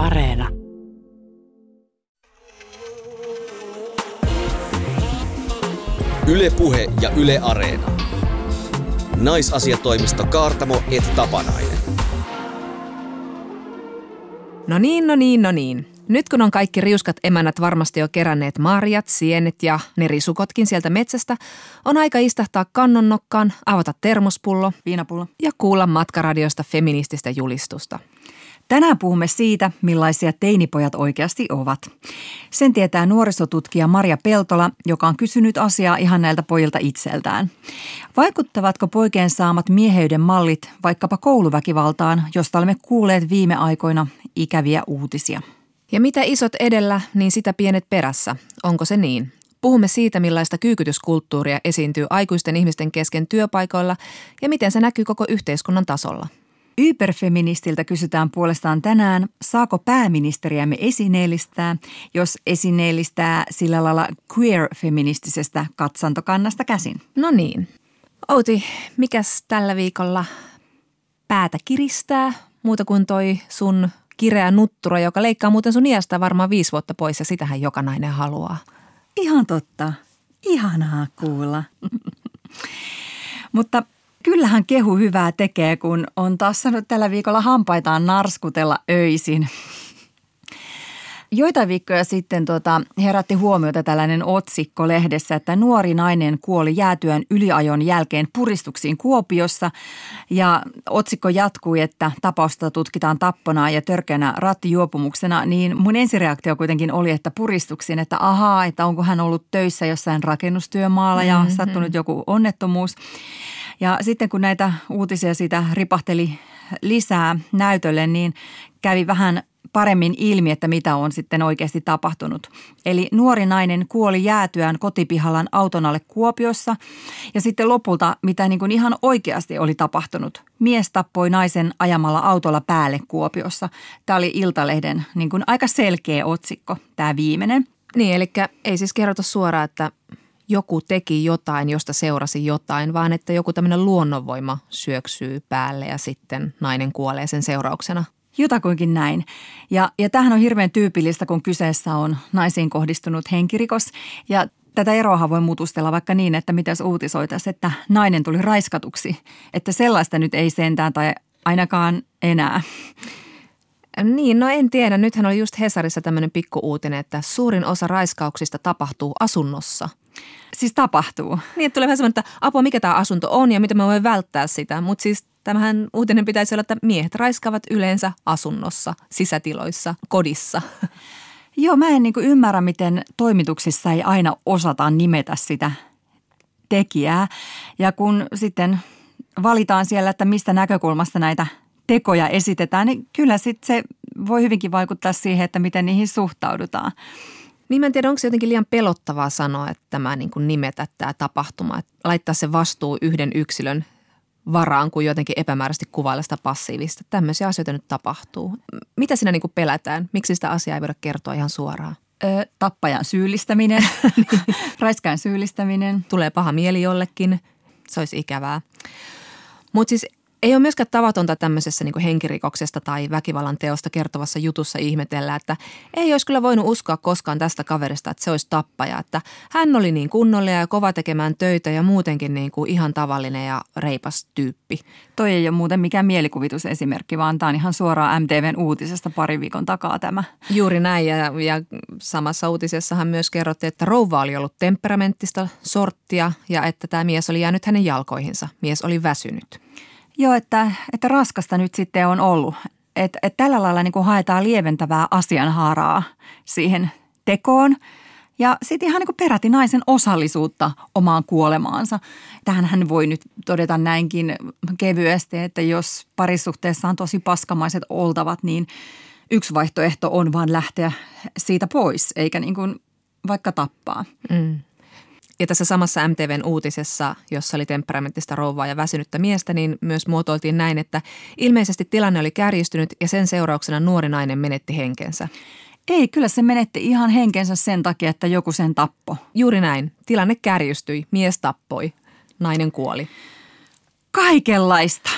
Areena. Yle Puhe ja Yle Areena. Naisasiatoimisto Kaartamo et Tapanainen. No niin. Nyt kun on kaikki riuskat emänät varmasti jo keränneet marjat, sienet ja ne risukotkin sieltä metsästä, on aika istahtaa kannonnokkaan, avata termospullo, viinapullo ja kuulla matkaradiosta feminististä julistusta. Tänään puhumme siitä, millaisia teinipojat oikeasti ovat. Sen tietää nuorisotutkija Marja Peltola, joka on kysynyt asiaa ihan näiltä pojilta itseltään. Vaikuttavatko poikien saamat mieheyden mallit vaikkapa kouluväkivaltaan, josta olemme kuulleet viime aikoina ikäviä uutisia? Ja mitä isot edellä, niin sitä pienet perässä. Onko se niin? Puhumme siitä, millaista kyykytyskulttuuria esiintyy aikuisten ihmisten kesken työpaikoilla ja miten se näkyy koko yhteiskunnan tasolla. Yberfeministiltä kysytään puolestaan tänään, saako pääministeriämme esineellistää, jos esineellistää sillä lailla queer-feministisestä katsantokannasta käsin. No niin. Outi, mikäs tällä viikolla päätä kiristää muuta kuin toi sun kireä nuttura, joka leikkaa muuten sun iästä varmaan 5 vuotta pois ja sitähän joka nainen haluaa. Ihan totta. Ihanaa kuulla. Mutta kyllähän kehu hyvää tekee, kun on taas saanut tällä viikolla hampaitaan narskutella öisin. Joitain viikkoja sitten herätti huomiota tällainen otsikko lehdessä, että nuori nainen kuoli jäätyön yliajon jälkeen puristuksiin Kuopiossa. Ja otsikko jatkui, että tapausta tutkitaan tappona ja törkeänä rattijuopumuksena. Niin mun ensireaktio kuitenkin oli, että puristuksiin, että ahaa, että onko hän ollut töissä jossain rakennustyömaalla ja sattunut joku onnettomuus. Ja sitten kun näitä uutisia siitä ripahteli lisää näytölle, niin kävi vähän paremmin ilmi, että mitä on sitten oikeasti tapahtunut. Eli nuori nainen kuoli jäätyään kotipihallaan auton alle Kuopiossa ja sitten lopulta, mitä niin kuin ihan oikeasti oli tapahtunut. Mies tappoi naisen ajamalla autolla päälle Kuopiossa. Tämä oli Iltalehden niin kuin aika selkeä otsikko, tämä viimeinen. Niin, eli ei siis kerrota suoraan, että joku teki jotain, josta seurasi jotain, vaan että joku tämmöinen luonnonvoima syöksyy päälle ja sitten nainen kuolee sen seurauksena. Jotakuinkin näin. Ja tämähän on hirveän tyypillistä, kun kyseessä on naisiin kohdistunut henkirikos. Ja tätä eroahan voi mutustella vaikka niin, että mitäs uutisoitaisiin, että nainen tuli raiskatuksi. Että sellaista nyt ei sentään tai ainakaan enää. Niin, no en tiedä. Nythän oli just Hesarissa tämmöinen pikkuuutinen, että suurin osa raiskauksista tapahtuu asunnossa. Siis tapahtuu. Niin, että tulee vähän semmoinen, että apua, mikä tämä asunto on ja miten mä voin välttää sitä. Mutta siis tämähän uutinen pitäisi olla, että miehet raiskaavat yleensä asunnossa, sisätiloissa, kodissa. Joo, mä en ymmärrä, miten toimituksissa ei aina osata nimetä sitä tekijää. Ja kun sitten valitaan siellä, että mistä näkökulmasta näitä tekoja esitetään, niin kyllä sitten se voi hyvinkin vaikuttaa siihen, että miten niihin suhtaudutaan. Niin mä en tiedä, onko se jotenkin liian pelottavaa sanoa, että mä nimetä tämä tapahtuma, että laittaa se vastuu yhden yksilön varaan, kun jotenkin epämääräisesti kuvailla sitä passiivista. Tämmöisiä asioita nyt tapahtuu. Mitä siinä pelätään? Miksi sitä asiaa ei voida kertoa ihan suoraan? Tappajan syyllistäminen, raiskaajan syyllistäminen. Tulee paha mieli jollekin, se olisi ikävää. Mutta siis ei ole myöskään tavatonta tämmöisessä henkirikoksesta tai väkivallan teosta kertovassa jutussa ihmetellä, että ei olisi kyllä voinut uskoa koskaan tästä kaverista, että se olisi tappaja. Että hän oli niin kunnollinen ja kova tekemään töitä ja muutenkin ihan tavallinen ja reipas tyyppi. Toi ei ole muuten mikään mielikuvitusesimerkki, vaan tämä on ihan suoraan MTVn uutisesta pari viikon takaa tämä. Juuri näin ja samassa uutisessahan myös kerrottiin, että rouva oli ollut temperamenttista sorttia ja että tämä mies oli jäänyt hänen jalkoihinsa. Mies oli väsynyt. Joo, että raskasta nyt sitten on ollut. Että tällä lailla haetaan lieventävää asianhaaraa siihen tekoon ja sitten ihan peräti naisen osallisuutta omaan kuolemaansa. Tähän hän voi nyt todeta näinkin kevyesti, että jos parisuhteessa on tosi paskamaiset oltavat, niin yksi vaihtoehto on vaan lähteä siitä pois, eikä vaikka tappaa. Mm. Ja tässä samassa MTVn uutisessa, jossa oli temperamenttista rouvaa ja väsynyttä miestä, niin myös muotoiltiin näin, että ilmeisesti tilanne oli kärjistynyt ja sen seurauksena nuori nainen menetti henkensä. Ei, kyllä se menetti ihan henkensä sen takia, että joku sen tappoi. Juuri näin. Tilanne kärjistyi, mies tappoi, nainen kuoli. Kaikenlaista.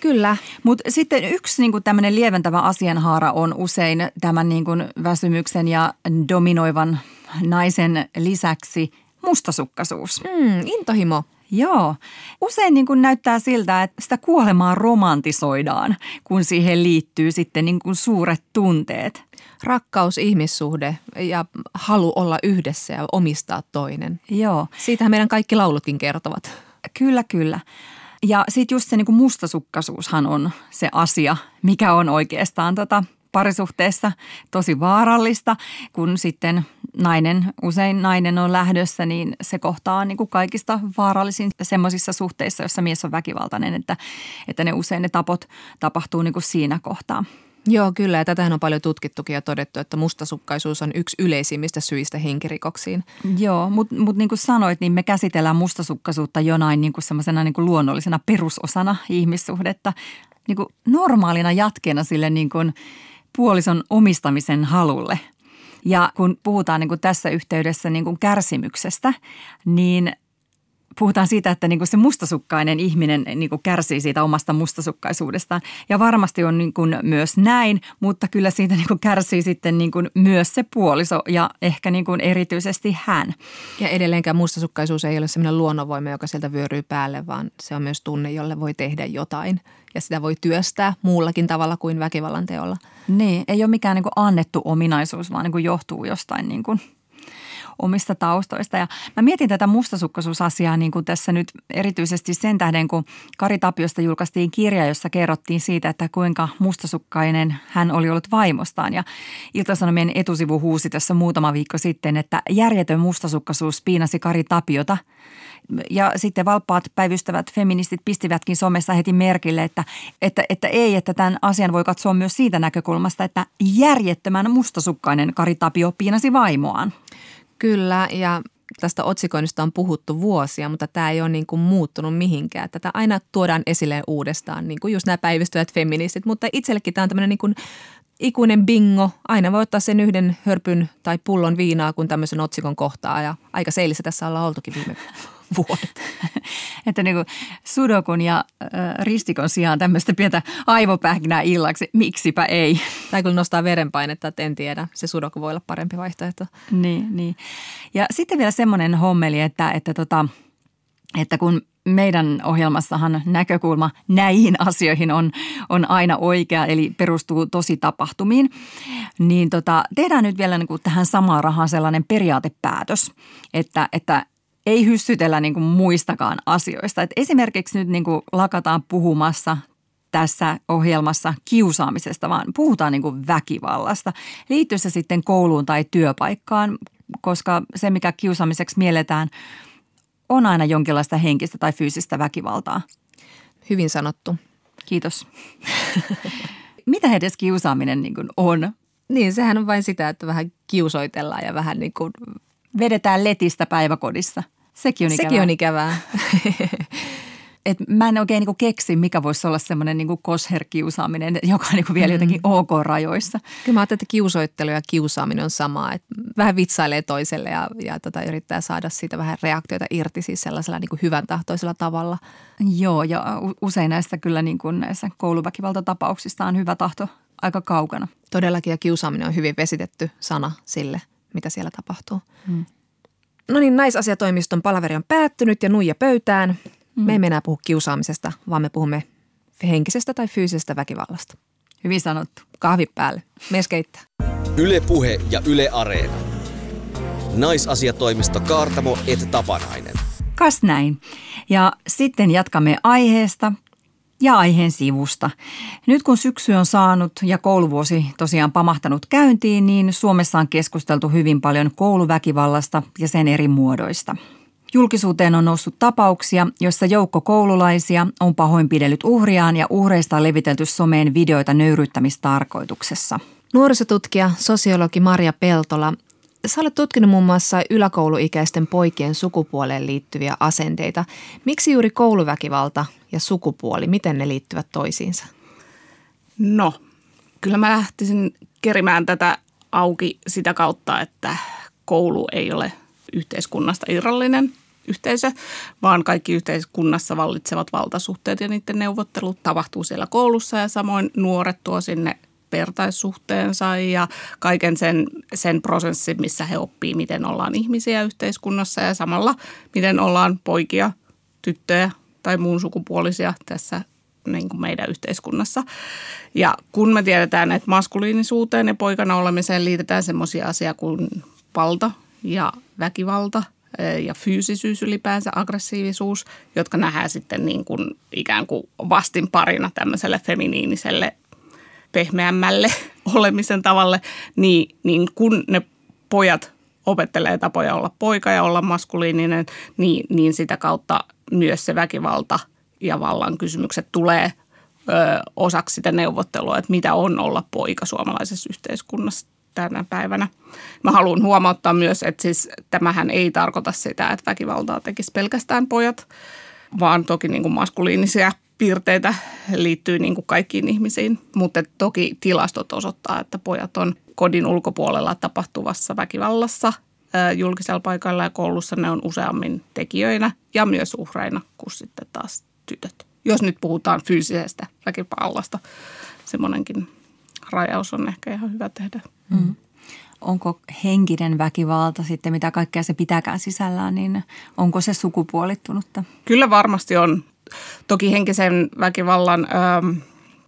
Kyllä, mutta sitten yksi niin kuin tämmöinen lieventävä asianhaara on usein tämän niin kuin väsymyksen ja dominoivan naisen lisäksi mustasukkaisuus. Intohimo. Joo. Usein niin kuin näyttää siltä, että sitä kuolemaa romantisoidaan, kun siihen liittyy sitten niin kuin suuret tunteet. Rakkaus, ihmissuhde ja halu olla yhdessä ja omistaa toinen. Joo. Siitähän meidän kaikki laulutkin kertovat. Kyllä, kyllä. Ja sitten just se niin kuin mustasukkaisuushan on se asia, mikä on oikeastaan parisuhteessa tosi vaarallista, kun sitten usein nainen on lähdössä, niin se kohtaa niin kuin kaikista vaarallisin semmoisissa suhteissa, jossa mies on väkivaltainen, että ne tapot tapahtuu niin kuin siinä kohtaa. Joo, kyllä. Ja tätähän on paljon tutkittukin ja todettu, että mustasukkaisuus on yksi yleisimmistä syistä henkirikoksiin. Joo, mutta niin kuin sanoit, niin me käsitellään mustasukkaisuutta jonain niin kuin semmoisena niin kuin luonnollisena perusosana ihmissuhdetta, niin kuin normaalina jatkeena sille niin kuin puolison omistamisen halulle. Ja kun puhutaan niin kuin tässä yhteydessä niin kuin kärsimyksestä, niin puhutaan siitä, että niin kuin se mustasukkainen ihminen niin kuin kärsii siitä omasta mustasukkaisuudestaan. Ja varmasti on niin kuin myös näin, mutta kyllä siitä niin kuin kärsii sitten niin kuin myös se puoliso ja ehkä niin kuin erityisesti hän. Ja edelleenkään mustasukkaisuus ei ole sellainen luonnonvoima, joka sieltä vyöryy päälle, vaan se on myös tunne, jolle voi tehdä jotain. Ja sitä voi työstää muullakin tavalla kuin väkivallan teolla. Niin, ei ole mikään niin kuin annettu ominaisuus, vaan niin kuin johtuu jostain niin kuin omista taustoista. Ja mä mietin tätä mustasukkaisuusasiaa niin kuin tässä nyt erityisesti sen tähden, kun Kari Tapiosta julkaistiin kirja, jossa kerrottiin siitä, että kuinka mustasukkainen hän oli ollut vaimostaan. Ja Ilta-Sanomien etusivu huusi tässä muutama viikko sitten, että järjetön mustasukkaisuus piinasi Kari Tapiota. Ja sitten valppaat päivystävät feministit pistivätkin somessa heti merkille, että tämän asian voi katsoa myös siitä näkökulmasta, että järjettömän mustasukkainen Kari Tapio piinasi vaimoaan. Kyllä, ja tästä otsikoinnista on puhuttu vuosia, mutta tämä ei ole niin kuin muuttunut mihinkään. Tätä aina tuodaan esille uudestaan, niin kuin just nämä päivystävät feministit, mutta itsellekin tämä on tämmöinen niin kuin ikuinen bingo. Aina voi ottaa sen yhden hörpyn tai pullon viinaa, kun tämmöisen otsikon kohtaa, ja aika seilissä tässä ollaan oltukin viime vuodet. Että niin kuin sudokun ja ristikon sijaan tämmöistä pientä aivopähkinää illaksi, miksipä ei. Tai kyllä nostaa verenpainetta, että en tiedä. Se sudoku voi olla parempi vaihtoehto. Niin. Ja sitten vielä semmoinen hommeli, että kun meidän ohjelmassahan näkökulma näihin asioihin on aina oikea, eli perustuu tosi tapahtumiin, niin tehdään nyt vielä niin kuin tähän samaan rahaan sellainen periaatepäätös, että ei hyssytellä niin kuin muistakaan asioista. Et esimerkiksi nyt niin kuin lakataan puhumassa tässä ohjelmassa kiusaamisesta, vaan puhutaan niin kuin väkivallasta. Liittyy se sitten kouluun tai työpaikkaan, koska se, mikä kiusaamiseksi mielletään, on aina jonkinlaista henkistä tai fyysistä väkivaltaa. Hyvin sanottu. Kiitos. Mitä edes kiusaaminen niin kuin on? Niin, sehän on vain sitä, että vähän kiusoitellaan ja vähän niin kuin vedetään letistä päiväkodissa. Sekin on ikävää. Et mä en oikein niinku keksi, mikä voisi olla semmoinen niinku kosherkiusaaminen, joka on niinku vielä jotenkin ok-rajoissa. Kyllä mä ajattelin, että kiusoittelu ja kiusaaminen on sama. Et vähän vitsailee toiselle ja yrittää saada siitä vähän reaktioita irti siis sellaisella niinku hyvän tahtoisella tavalla. Joo, ja usein näistä kyllä niinku näissä kouluväkivaltatapauksista on hyvä tahto aika kaukana. Todellakin, ja kiusaaminen on hyvin vesitetty sana sille, mitä siellä tapahtuu. No niin, naisasiatoimiston palaveri on päättynyt ja nuija pöytään. Me ei enää puhu kiusaamisesta, vaan me puhumme henkisestä tai fyysisestä väkivallasta. Hyvin sanottu. Kahvi päälle. Mies keittää. Yle Puhe ja Yle Areena. Naisasiatoimisto Kaartamo et Tapanainen. Kas näin. Ja sitten jatkamme aiheesta ja aiheen sivusta. Nyt kun syksy on saanut ja kouluvuosi tosiaan pamahtanut käyntiin, niin Suomessa on keskusteltu hyvin paljon kouluväkivallasta ja sen eri muodoista. Julkisuuteen on noussut tapauksia, joissa joukko koululaisia on pahoinpidellyt uhriaan ja uhreista on levitelty someen videoita nöyryyttämistarkoituksessa. Nuorisotutkija, sosiologi Marja Peltola, sä olet tutkinut muun muassa yläkouluikäisten poikien sukupuoleen liittyviä asenteita. Miksi juuri kouluväkivalta ja sukupuoli, miten ne liittyvät toisiinsa? No, kyllä mä lähtisin kerimään tätä auki sitä kautta, että koulu ei ole yhteiskunnasta irrallinen yhteisö, vaan kaikki yhteiskunnassa vallitsevat valtasuhteet ja niiden neuvottelut tapahtuu siellä koulussa ja samoin nuoret tuo sinne vertaissuhteensa ja kaiken sen prosessin, missä he oppii, miten ollaan ihmisiä yhteiskunnassa ja samalla, miten ollaan poikia, tyttöjä tai muun sukupuolisia tässä niin kuin meidän yhteiskunnassa. Ja kun me tiedetään, että maskuliinisuuteen ja poikana olemiseen liitetään semmoisia asioita kuin valta ja väkivalta ja fyysisyys ylipäänsä, aggressiivisuus, jotka nähdään sitten niin kuin ikään kuin vastin parina tämmöiselle feminiiniselle pehmeämmälle olemisen tavalle, niin kun ne pojat opettelee tapoja olla poika ja olla maskuliininen, niin sitä kautta myös se väkivalta ja vallan kysymykset tulee osaksi sitä neuvottelua, että mitä on olla poika suomalaisessa yhteiskunnassa tänä päivänä. Mä haluan huomauttaa myös, että siis tämähän ei tarkoita sitä, että väkivaltaa tekisi pelkästään pojat, vaan toki niin kuin maskuliinisia piirteitä liittyy niin kuin kaikkiin ihmisiin, mutta toki tilastot osoittaa, että pojat on kodin ulkopuolella tapahtuvassa väkivallassa julkisella paikalla ja koulussa ne on useammin tekijöinä ja myös uhreina kuin sitten taas tytöt. Jos nyt puhutaan fyysisestä väkivallasta, semmoinenkin rajaus on ehkä ihan hyvä tehdä. Mm. Onko henkinen väkivalta sitten, mitä kaikkea se pitääkään sisällään, niin onko se sukupuolittunutta? Kyllä varmasti on. Toki henkisen väkivallan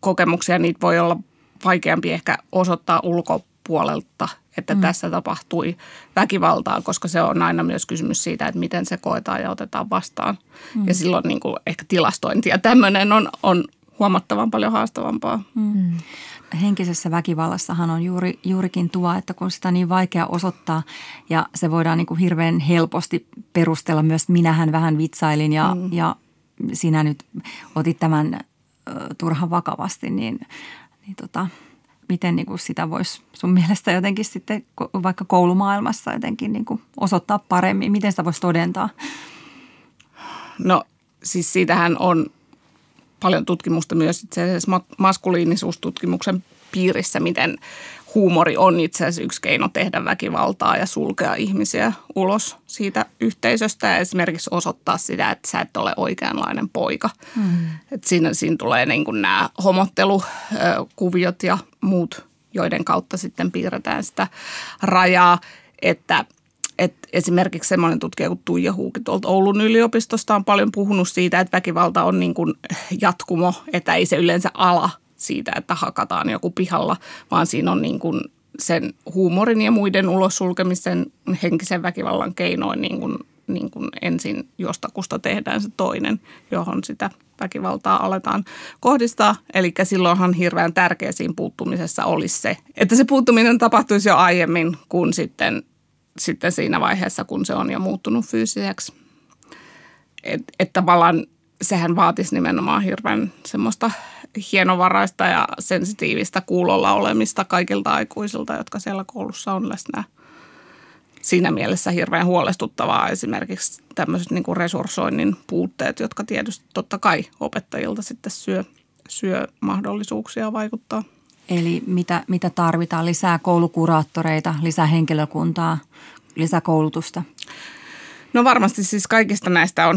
kokemuksia, niitä voi olla vaikeampi ehkä osoittaa ulkopuolelta, että tässä tapahtui väkivaltaa, koska se on aina myös kysymys siitä, että miten se koetaan ja otetaan vastaan. Ja silloin niin kuin ehkä tilastointi ja tämmöinen on huomattavan paljon haastavampaa. Henkisessä väkivallassahan on juurikin tuo, että kun sitä on niin vaikea osoittaa ja se voidaan niin kuin hirveän helposti perustella myös minähän vähän vitsailin ja sinä nyt otit tämän turhan vakavasti, niin miten niin kuin sitä voisi sun mielestä jotenkin sitten vaikka koulumaailmassa jotenkin niin kuin osoittaa paremmin? Miten sitä voisi todentaa? No siis siitähän on paljon tutkimusta myös itse asiassa maskuliinisuustutkimuksen piirissä, miten huumori on itse asiassa yksi keino tehdä väkivaltaa ja sulkea ihmisiä ulos siitä yhteisöstä ja esimerkiksi osoittaa sitä, että sä et ole oikeanlainen poika. Et siinä tulee niin kuin nämä homottelukuviot ja muut, joiden kautta sitten piirretään sitä rajaa, että esimerkiksi semmoinen tutkija kuin Tuija Huuki tuolta Oulun yliopistosta on paljon puhunut siitä, että väkivalta on niin kuin jatkumo, että ei se yleensä ala siitä, että hakataan joku pihalla, vaan siinä on niin kuin sen huumorin ja muiden ulos sulkemisen henkisen väkivallan keinoin niin kuin ensin jostakusta tehdään se toinen, johon sitä väkivaltaa aletaan kohdistaa. Eli silloinhan hirveän tärkeä siinä puuttumisessa olisi se, että se puuttuminen tapahtuisi jo aiemmin kuin sitten siinä vaiheessa, kun se on jo muuttunut fyysiseksi. Että tavallaan sehän vaatisi nimenomaan hirveän semmoista hienovaraista ja sensitiivistä kuulolla olemista kaikilta aikuisilta, jotka siellä koulussa on läsnä. Siinä mielessä hirveän huolestuttavaa esimerkiksi tämmöiset niin kuin resurssoinnin puutteet, jotka tietysti totta kai opettajilta sitten syö mahdollisuuksia vaikuttaa. Eli mitä tarvitaan? Lisää koulukuraattoreita, lisää henkilökuntaa, lisää koulutusta? No varmasti siis kaikista näistä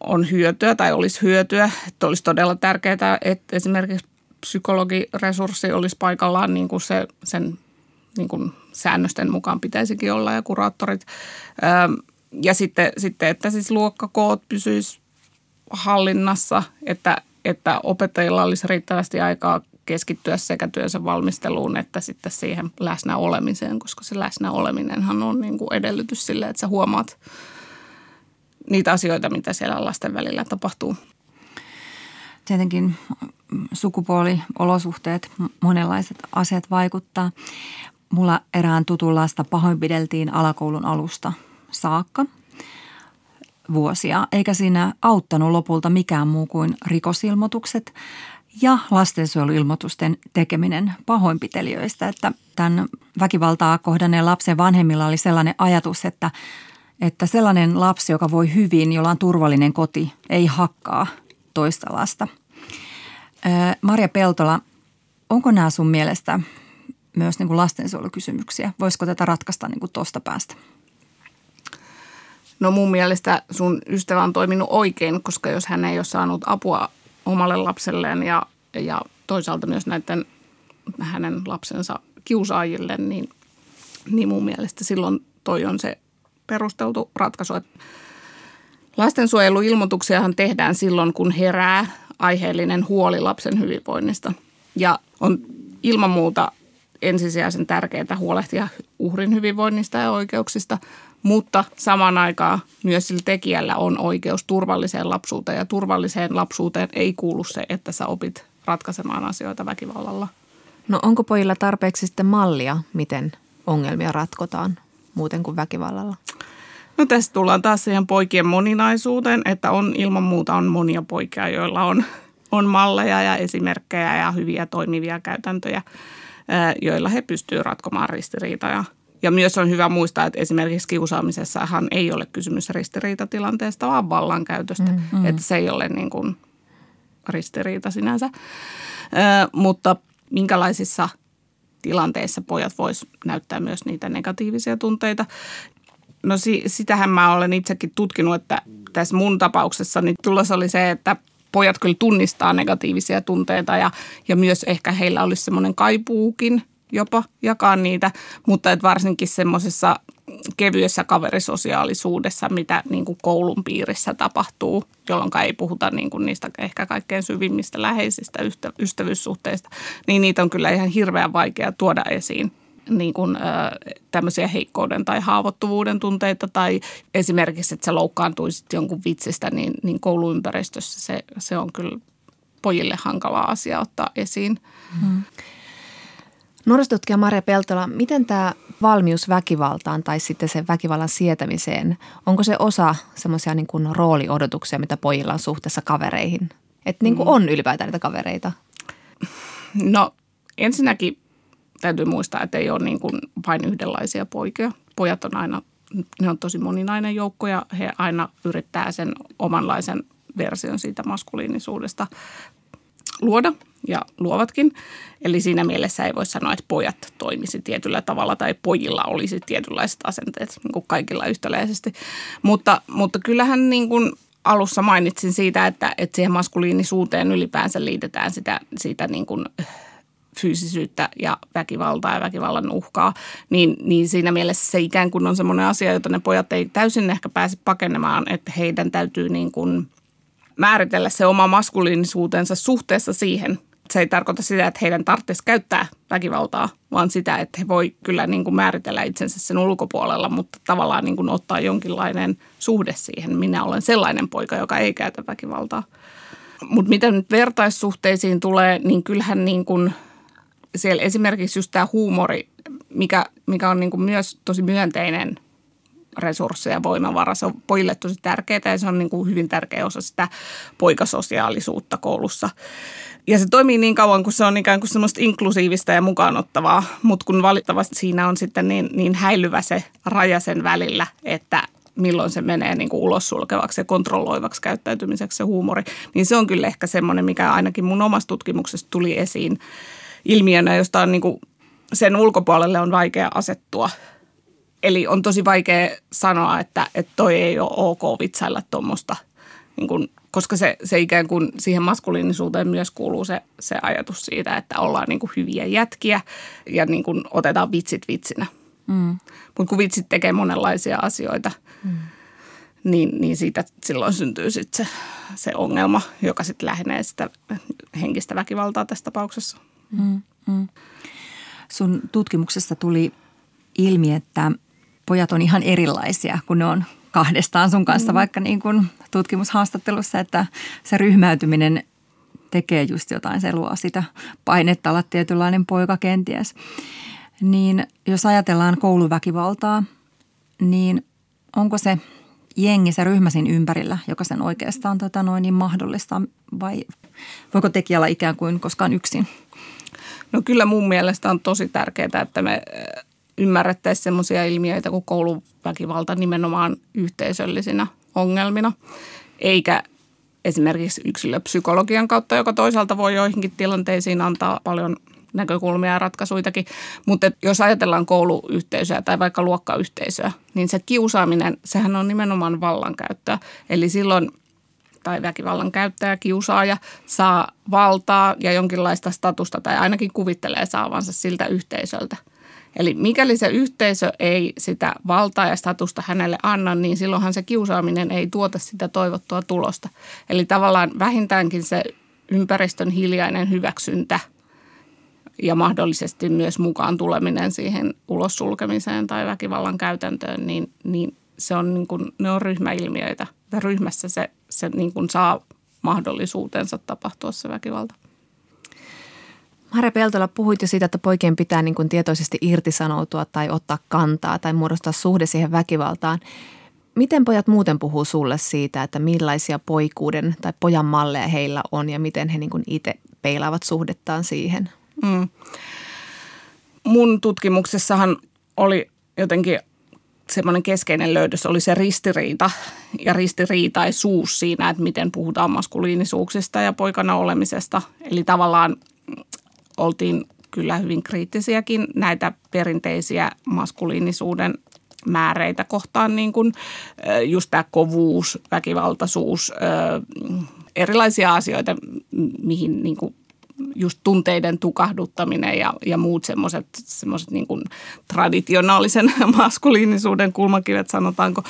on hyötyä tai olisi hyötyä. Että olisi todella tärkeää, että esimerkiksi psykologiresurssi olisi paikallaan niin kuin sen niin kuin säännösten mukaan pitäisikin olla ja kuraattorit. Ja sitten että siis luokkakoot pysyisi hallinnassa, että opettajilla olisi riittävästi aikaa keskittyä sekä työnsä valmisteluun että sitten siihen läsnä olemiseen, koska se läsnä oleminenhan on niin kuin edellytys sille, että sä huomaat niitä asioita, mitä siellä lasten välillä tapahtuu. Tietenkin sukupuoliolosuhteet, monenlaiset asiat vaikuttaa. Mulla erään tutun lasta pahoinpideltiin alakoulun alusta saakka vuosia, eikä siinä auttanut lopulta mikään muu kuin rikosilmoitukset ja lastensuojeluilmoitusten tekeminen pahoinpitelijöistä. Että tämän väkivaltaa kohdanneen lapsen vanhemmilla oli sellainen ajatus, että sellainen lapsi, joka voi hyvin, jolla on turvallinen koti, ei hakkaa toista lasta. Marja Peltola, onko nämä sun mielestä myös niin kuin lastensuojelukysymyksiä? Voisiko tätä ratkaista niin kuin tuosta päästä? No mun mielestä sun ystävä on toiminut oikein, koska jos hän ei ole saanut apua omalle lapselleen ja toisaalta myös näiden hänen lapsensa kiusaajille, niin mun mielestä silloin toi on se perusteltu ratkaisu. Lastensuojeluilmoituksiahan tehdään silloin, kun herää aiheellinen huoli lapsen hyvinvoinnista. Ja on ilman muuta ensisijaisen tärkeää huolehtia uhrin hyvinvoinnista ja oikeuksista, mutta samaan aikaan myös sillä tekijällä on oikeus turvalliseen lapsuuteen. Ja turvalliseen lapsuuteen ei kuulu se, että sä opit ratkaisemaan asioita väkivallalla. No onko pojilla tarpeeksi sitten mallia, miten ongelmia ratkotaan muuten kuin väkivallalla? No tässä tullaan taas siihen poikien moninaisuuteen, että on ilman muuta on monia poikia, joilla on malleja ja esimerkkejä ja hyviä toimivia käytäntöjä, joilla he pystyvät ratkomaan ristiriitoja. Ja myös on hyvä muistaa, että esimerkiksi kiusaamisessahan ei ole kysymys ristiriitatilanteesta, vaan vallankäytöstä. Mm-hmm. Että se ei ole niin kuin ristiriita sinänsä. Mutta minkälaisissa tilanteissa pojat voisivat näyttää myös niitä negatiivisia tunteita? No sitähän mä olen itsekin tutkinut, että tässä mun tapauksessani tulos oli se, että pojat kyllä tunnistaa negatiivisia tunteita ja myös ehkä heillä olisi semmoinen kaipuukin jopa jakaa niitä, mutta et varsinkin semmoisessa kevyessä kaverisosiaalisuudessa, mitä niin kuin koulun piirissä tapahtuu, jolloin ei puhuta niin kuin niistä ehkä kaikkein syvimmistä läheisistä ystävyyssuhteista, niin niitä on kyllä ihan hirveän vaikea tuoda esiin. Niin kuin tämmöisiä heikkouden tai haavoittuvuuden tunteita tai esimerkiksi, että sä loukkaantuisit jonkun vitsistä, niin kouluympäristössä se on kyllä pojille hankala asia ottaa esiin. Mm-hmm. Nuorisotutkija Marja Peltola, miten tämä valmius väkivaltaan tai sitten sen väkivallan sietämiseen, onko se osa semmoisia niin kuin rooliodotuksia, mitä pojilla on suhteessa kavereihin? Että niin kuin on ylipäätään niitä kavereita? No ensinnäkin täytyy muistaa, että ei ole niin kuin vain yhdenlaisia poikia. Pojat on aina, ne on tosi moninainen joukko ja he aina yrittää sen omanlaisen version siitä maskuliinisuudesta luoda ja luovatkin. Eli siinä mielessä ei voi sanoa, että pojat toimisi tietyllä tavalla tai pojilla olisi tietynlaiset asenteet niin kuin kaikilla yhtäläisesti. Mutta kyllähän niin kuin alussa mainitsin siitä, että siihen maskuliinisuuteen ylipäänsä liitetään sitä niin kuin fyysisyyttä ja väkivaltaa ja väkivallan uhkaa, niin siinä mielessä se ikään kuin on semmoinen asia, jota ne pojat ei täysin ehkä pääse pakenemaan, että heidän täytyy niin kuin määritellä se oma maskuliinisuutensa suhteessa siihen. Se ei tarkoita sitä, että heidän tarvitsisi käyttää väkivaltaa, vaan sitä, että he voi kyllä niin kuin määritellä itsensä sen ulkopuolella, mutta tavallaan niin kuin ottaa jonkinlainen suhde siihen. Minä olen sellainen poika, joka ei käytä väkivaltaa. Mutta mitä nyt vertaissuhteisiin tulee, niin kyllähän niin kuin siellä esimerkiksi just tämä huumori, mikä on niin kuin myös tosi myönteinen resurssi ja voimavara, se on pojille tosi tärkeää ja se on niin kuin hyvin tärkeä osa sitä poikasosiaalisuutta koulussa. Ja se toimii niin kauan, kun se on ikään kuin semmoista inklusiivista ja mukaanottavaa, mutta kun valitettavasti siinä on sitten niin häilyvä se raja sen välillä, että milloin se menee niin kuin ulossulkevaksi ja kontrolloivaksi käyttäytymiseksi se huumori, niin se on kyllä ehkä semmoinen, mikä ainakin mun omassa tutkimuksessa tuli esiin ilmiönä, josta on niin kuin sen ulkopuolelle on vaikea asettua. Eli on tosi vaikea sanoa, että toi ei ole ok vitsailla tuommoista, niin kuin, koska se ikään kuin siihen maskuliinisuuteen myös kuuluu se ajatus siitä, että ollaan niin kuin hyviä jätkiä ja niin kuin otetaan vitsit vitsinä. Mm. Mutta kun vitsit tekee monenlaisia asioita, niin siitä silloin syntyy sitten se ongelma, joka sitten lähenee sitä henkistä väkivaltaa tässä tapauksessa. Mm-hmm. Sun tutkimuksessa tuli ilmi, että pojat on ihan erilaisia, kun ne on kahdestaan sun kanssa, vaikka niin kuin tutkimushaastattelussa, että se ryhmäytyminen tekee just jotain, se luo sitä painetta olla tietynlainen poika kenties. Niin jos ajatellaan kouluväkivaltaa, niin onko se jengi, se ryhmä siinä ympärillä, joka sen oikeastaan niin mahdollistaa vai voiko tekijällä ikään kuin koskaan yksin? No kyllä mun mielestä on tosi tärkeää, että me ymmärrettäisiin semmoisia ilmiöitä kuin kouluväkivalta nimenomaan yhteisöllisinä ongelmina, eikä esimerkiksi yksilöpsykologian kautta, joka toisaalta voi joihinkin tilanteisiin antaa paljon näkökulmia ja ratkaisuitakin. Mutta jos ajatellaan kouluyhteisöä tai vaikka luokkayhteisöä, niin se kiusaaminen, sehän on nimenomaan vallankäyttöä. Eli silloin tai väkivallan käyttäjä, kiusaaja saa valtaa ja jonkinlaista statusta tai ainakin kuvittelee saavansa siltä yhteisöltä. Eli mikäli se yhteisö ei sitä valtaa ja statusta hänelle anna, niin silloinhan se kiusaaminen ei tuota sitä toivottua tulosta. Eli tavallaan vähintäänkin se ympäristön hiljainen hyväksyntä ja mahdollisesti myös mukaan tuleminen siihen ulos sulkemiseen tai väkivallan käytäntöön, niin se on niin kuin, ne on ryhmäilmiöitä. Ryhmässä se niin kuin saa mahdollisuutensa tapahtua se väkivalta. Marja Peltola, puhuit jo siitä, että poikien pitää niin kuin tietoisesti irtisanoutua tai ottaa kantaa tai muodostaa suhde siihen väkivaltaan. Miten pojat muuten puhuu sulle siitä, että millaisia poikuuden tai pojan malleja heillä on ja miten he niin kuin itse peilaavat suhdettaan siihen? Mun tutkimuksessahan oli jotenkin semmoinen keskeinen löydös oli se ristiriita ja ristiriitaisuus siinä, että miten puhutaan maskuliinisuuksista ja poikana olemisesta. Eli tavallaan oltiin kyllä hyvin kriittisiäkin näitä perinteisiä maskuliinisuuden määreitä kohtaan, niin kuin just tämä kovuus, väkivaltaisuus, erilaisia asioita, mihin niin kuin just tunteiden tukahduttaminen ja muut semmoiset niin kuin traditionaalisen maskuliinisuuden kulmakivet, sanotaanko,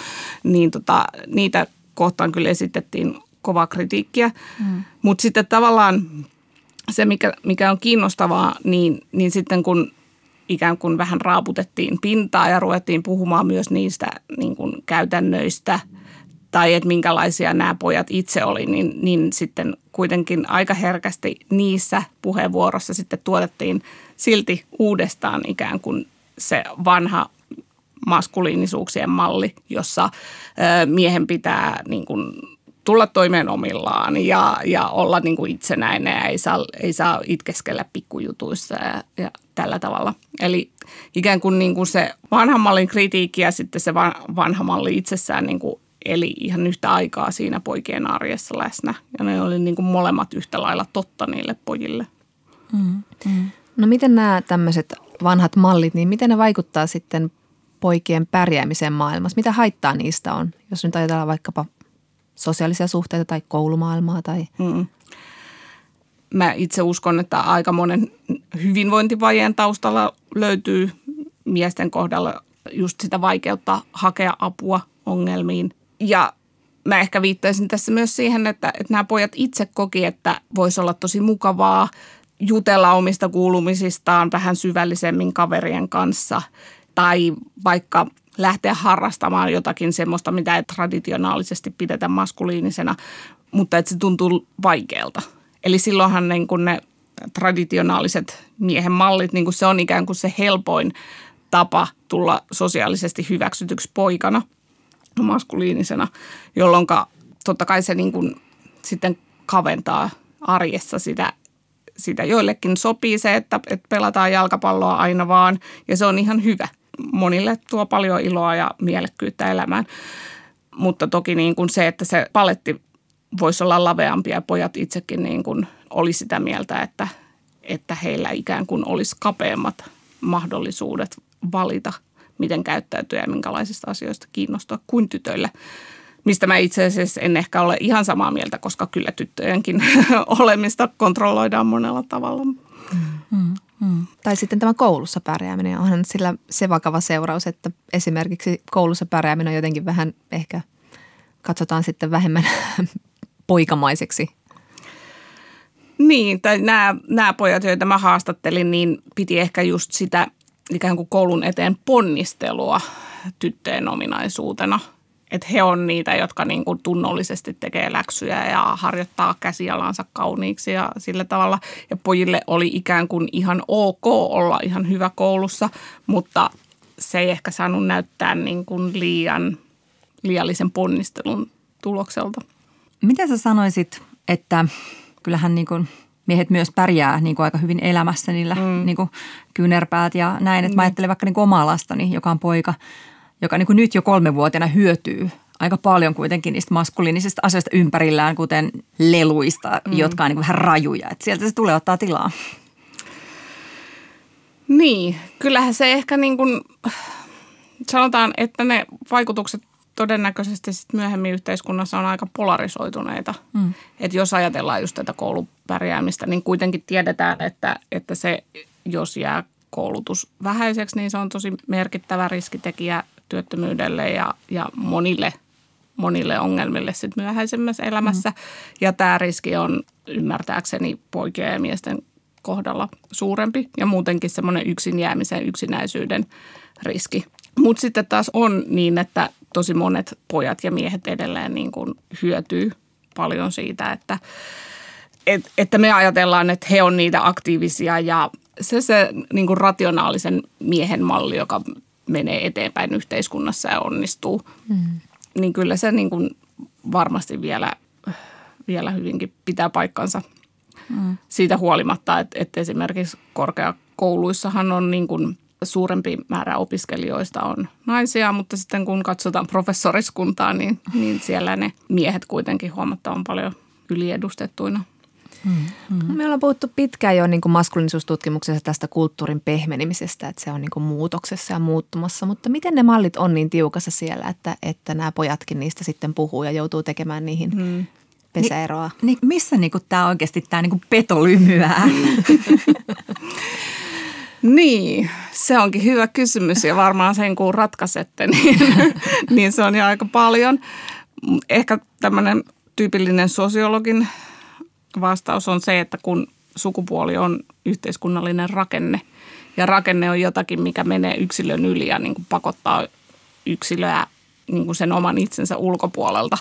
niin niitä kohtaan kyllä esitettiin kovaa kritiikkiä. Mutta sitten tavallaan se, mikä on kiinnostavaa, niin sitten kun ikään kuin vähän raaputettiin pintaa ja ruvettiin puhumaan myös niistä niin kuin käytännöistä tai että minkälaisia nämä pojat itse oli, niin sitten kuitenkin aika herkästi niissä puheenvuorossa sitten tuotettiin silti uudestaan ikään kuin se vanha maskuliinisuuksien malli, jossa miehen pitää niin kuin tulla toimeen omillaan ja olla niin kuin itsenäinen ja ei saa itkeskellä pikkujutuissa ja tällä tavalla. Eli ikään kuin, se vanhan mallin kritiikki ja sitten se vanha malli itsessään niin kuin eli ihan yhtä aikaa siinä poikien arjessa läsnä. Ja ne oli niin kuin molemmat yhtä lailla totta niille pojille. No miten nämä tämmöiset vanhat mallit, niin miten ne vaikuttaa sitten poikien pärjäämiseen maailmassa? Mitä haittaa niistä on, jos nyt ajatellaan vaikkapa sosiaalisia suhteita tai koulumaailmaa? Mä itse uskon, että aika monen hyvinvointivajeen taustalla löytyy miesten kohdalla just sitä vaikeutta hakea apua ongelmiin. Ja mä ehkä viittaisin tässä myös siihen, että nämä pojat itse koki, että voisi olla tosi mukavaa jutella omista kuulumisistaan vähän syvällisemmin kaverien kanssa tai vaikka lähteä harrastamaan jotakin semmoista, mitä ei traditionaalisesti pidetä maskuliinisena, mutta että se tuntuu vaikealta. Eli silloinhan niin kun ne traditionaaliset miehen mallit, niin kun se on ikään kuin se helpoin tapa tulla sosiaalisesti hyväksytyksi poikana maskuliinisena, jolloin totta kai se niin kuin sitten kaventaa arjessa sitä. Joillekin sopii se, että pelataan jalkapalloa aina vaan ja se on ihan hyvä. Monille tuo paljon iloa ja mielekkyyttä elämään, mutta toki niin kuin se, että se paletti voisi olla laveampi ja pojat itsekin niin kuin oli sitä mieltä, että heillä ikään kuin olisi kapeammat mahdollisuudet valita miten käyttäytyä ja minkälaisista asioista kiinnostua kuin tytöillä, mistä mä itse asiassa en ehkä ole ihan samaa mieltä, koska kyllä tyttöjenkin olemista kontrolloidaan monella tavalla. Tai sitten tämä koulussa pärjääminen, onhan sillä se vakava seuraus, että esimerkiksi koulussa pärjääminen on jotenkin vähän ehkä katsotaan sitten vähemmän poikamaiseksi. Niin, tai nämä pojat, joita mä haastattelin, niin piti ehkä just sitä ikään kuin koulun eteen ponnistelua tyttöjen ominaisuutena. Että he on niitä, jotka niin kuin tunnollisesti tekee läksyjä ja harjoittaa käsialansa kauniiksi ja sillä tavalla. Ja pojille oli ikään kuin ihan ok olla ihan hyvä koulussa, mutta se ei ehkä saanut näyttää niin kuin liiallisen ponnistelun tulokselta. Mitä sä sanoisit, että kyllähän niin kuin miehet myös pärjää niin kuin aika hyvin elämässä niillä niin kuin kyynärpäät ja näin. Että mä ajattelen vaikka niin kuin omaa lastani, joka on poika, joka niin kuin nyt jo 3-vuotiaana hyötyy aika paljon kuitenkin niistä maskuliinisista asioista ympärillään, kuten leluista, jotka on niin kuin vähän rajuja. Että sieltä se tulee ottaa tilaa. Niin, kyllähän se ehkä niin kuin, sanotaan, että ne vaikutukset todennäköisesti sitten myöhemmin yhteiskunnassa on aika polarisoituneita. Mm. Että jos ajatellaan just tätä koulupärjäämistä, niin kuitenkin tiedetään, että se, jos jää koulutus vähäiseksi, niin se on tosi merkittävä riskitekijä työttömyydelle ja monille ongelmille sitten myöhäisemmässä elämässä. Mm. Ja tämä riski on ymmärtääkseni poikien ja miesten kohdalla suurempi ja muutenkin semmoinen yksin jäämisen, yksinäisyyden riski. Mutta sitten taas on niin, että tosi monet pojat ja miehet edelleen niin kuin hyötyy paljon siitä, että me ajatellaan, että he on niitä aktiivisia ja se niin kuin rationaalisen miehen malli, joka menee eteenpäin yhteiskunnassa ja onnistuu, niin kyllä se niin kuin varmasti vielä hyvinkin pitää paikkansa. Mm. Siitä huolimatta, että esimerkiksi korkeakouluissahan on niin kuin suurempi määrä opiskelijoista on naisia, mutta sitten kun katsotaan professoriskuntaa, niin siellä ne miehet kuitenkin huomattavan paljon yliedustettuina. Mm-hmm. Me ollaan puhuttu pitkään jo niin kuin maskuliinisuustutkimuksessa tästä kulttuurin pehmenemisestä, että se on niin kuin muutoksessa ja muuttumassa, mutta miten ne mallit on niin tiukassa siellä, että nämä pojatkin niistä sitten puhuu ja joutuu tekemään niihin pesäeroa? Missä niinku tämä oikeasti tämä niinku peto lymyää? Niin, se onkin hyvä kysymys ja varmaan sen kun ratkaisette, niin se on jo aika paljon. Ehkä tämmöinen tyypillinen sosiologin vastaus on se, että kun sukupuoli on yhteiskunnallinen rakenne ja rakenne on jotakin, mikä menee yksilön yli ja niin kuin pakottaa yksilöä niin kuin sen oman itsensä ulkopuolelta.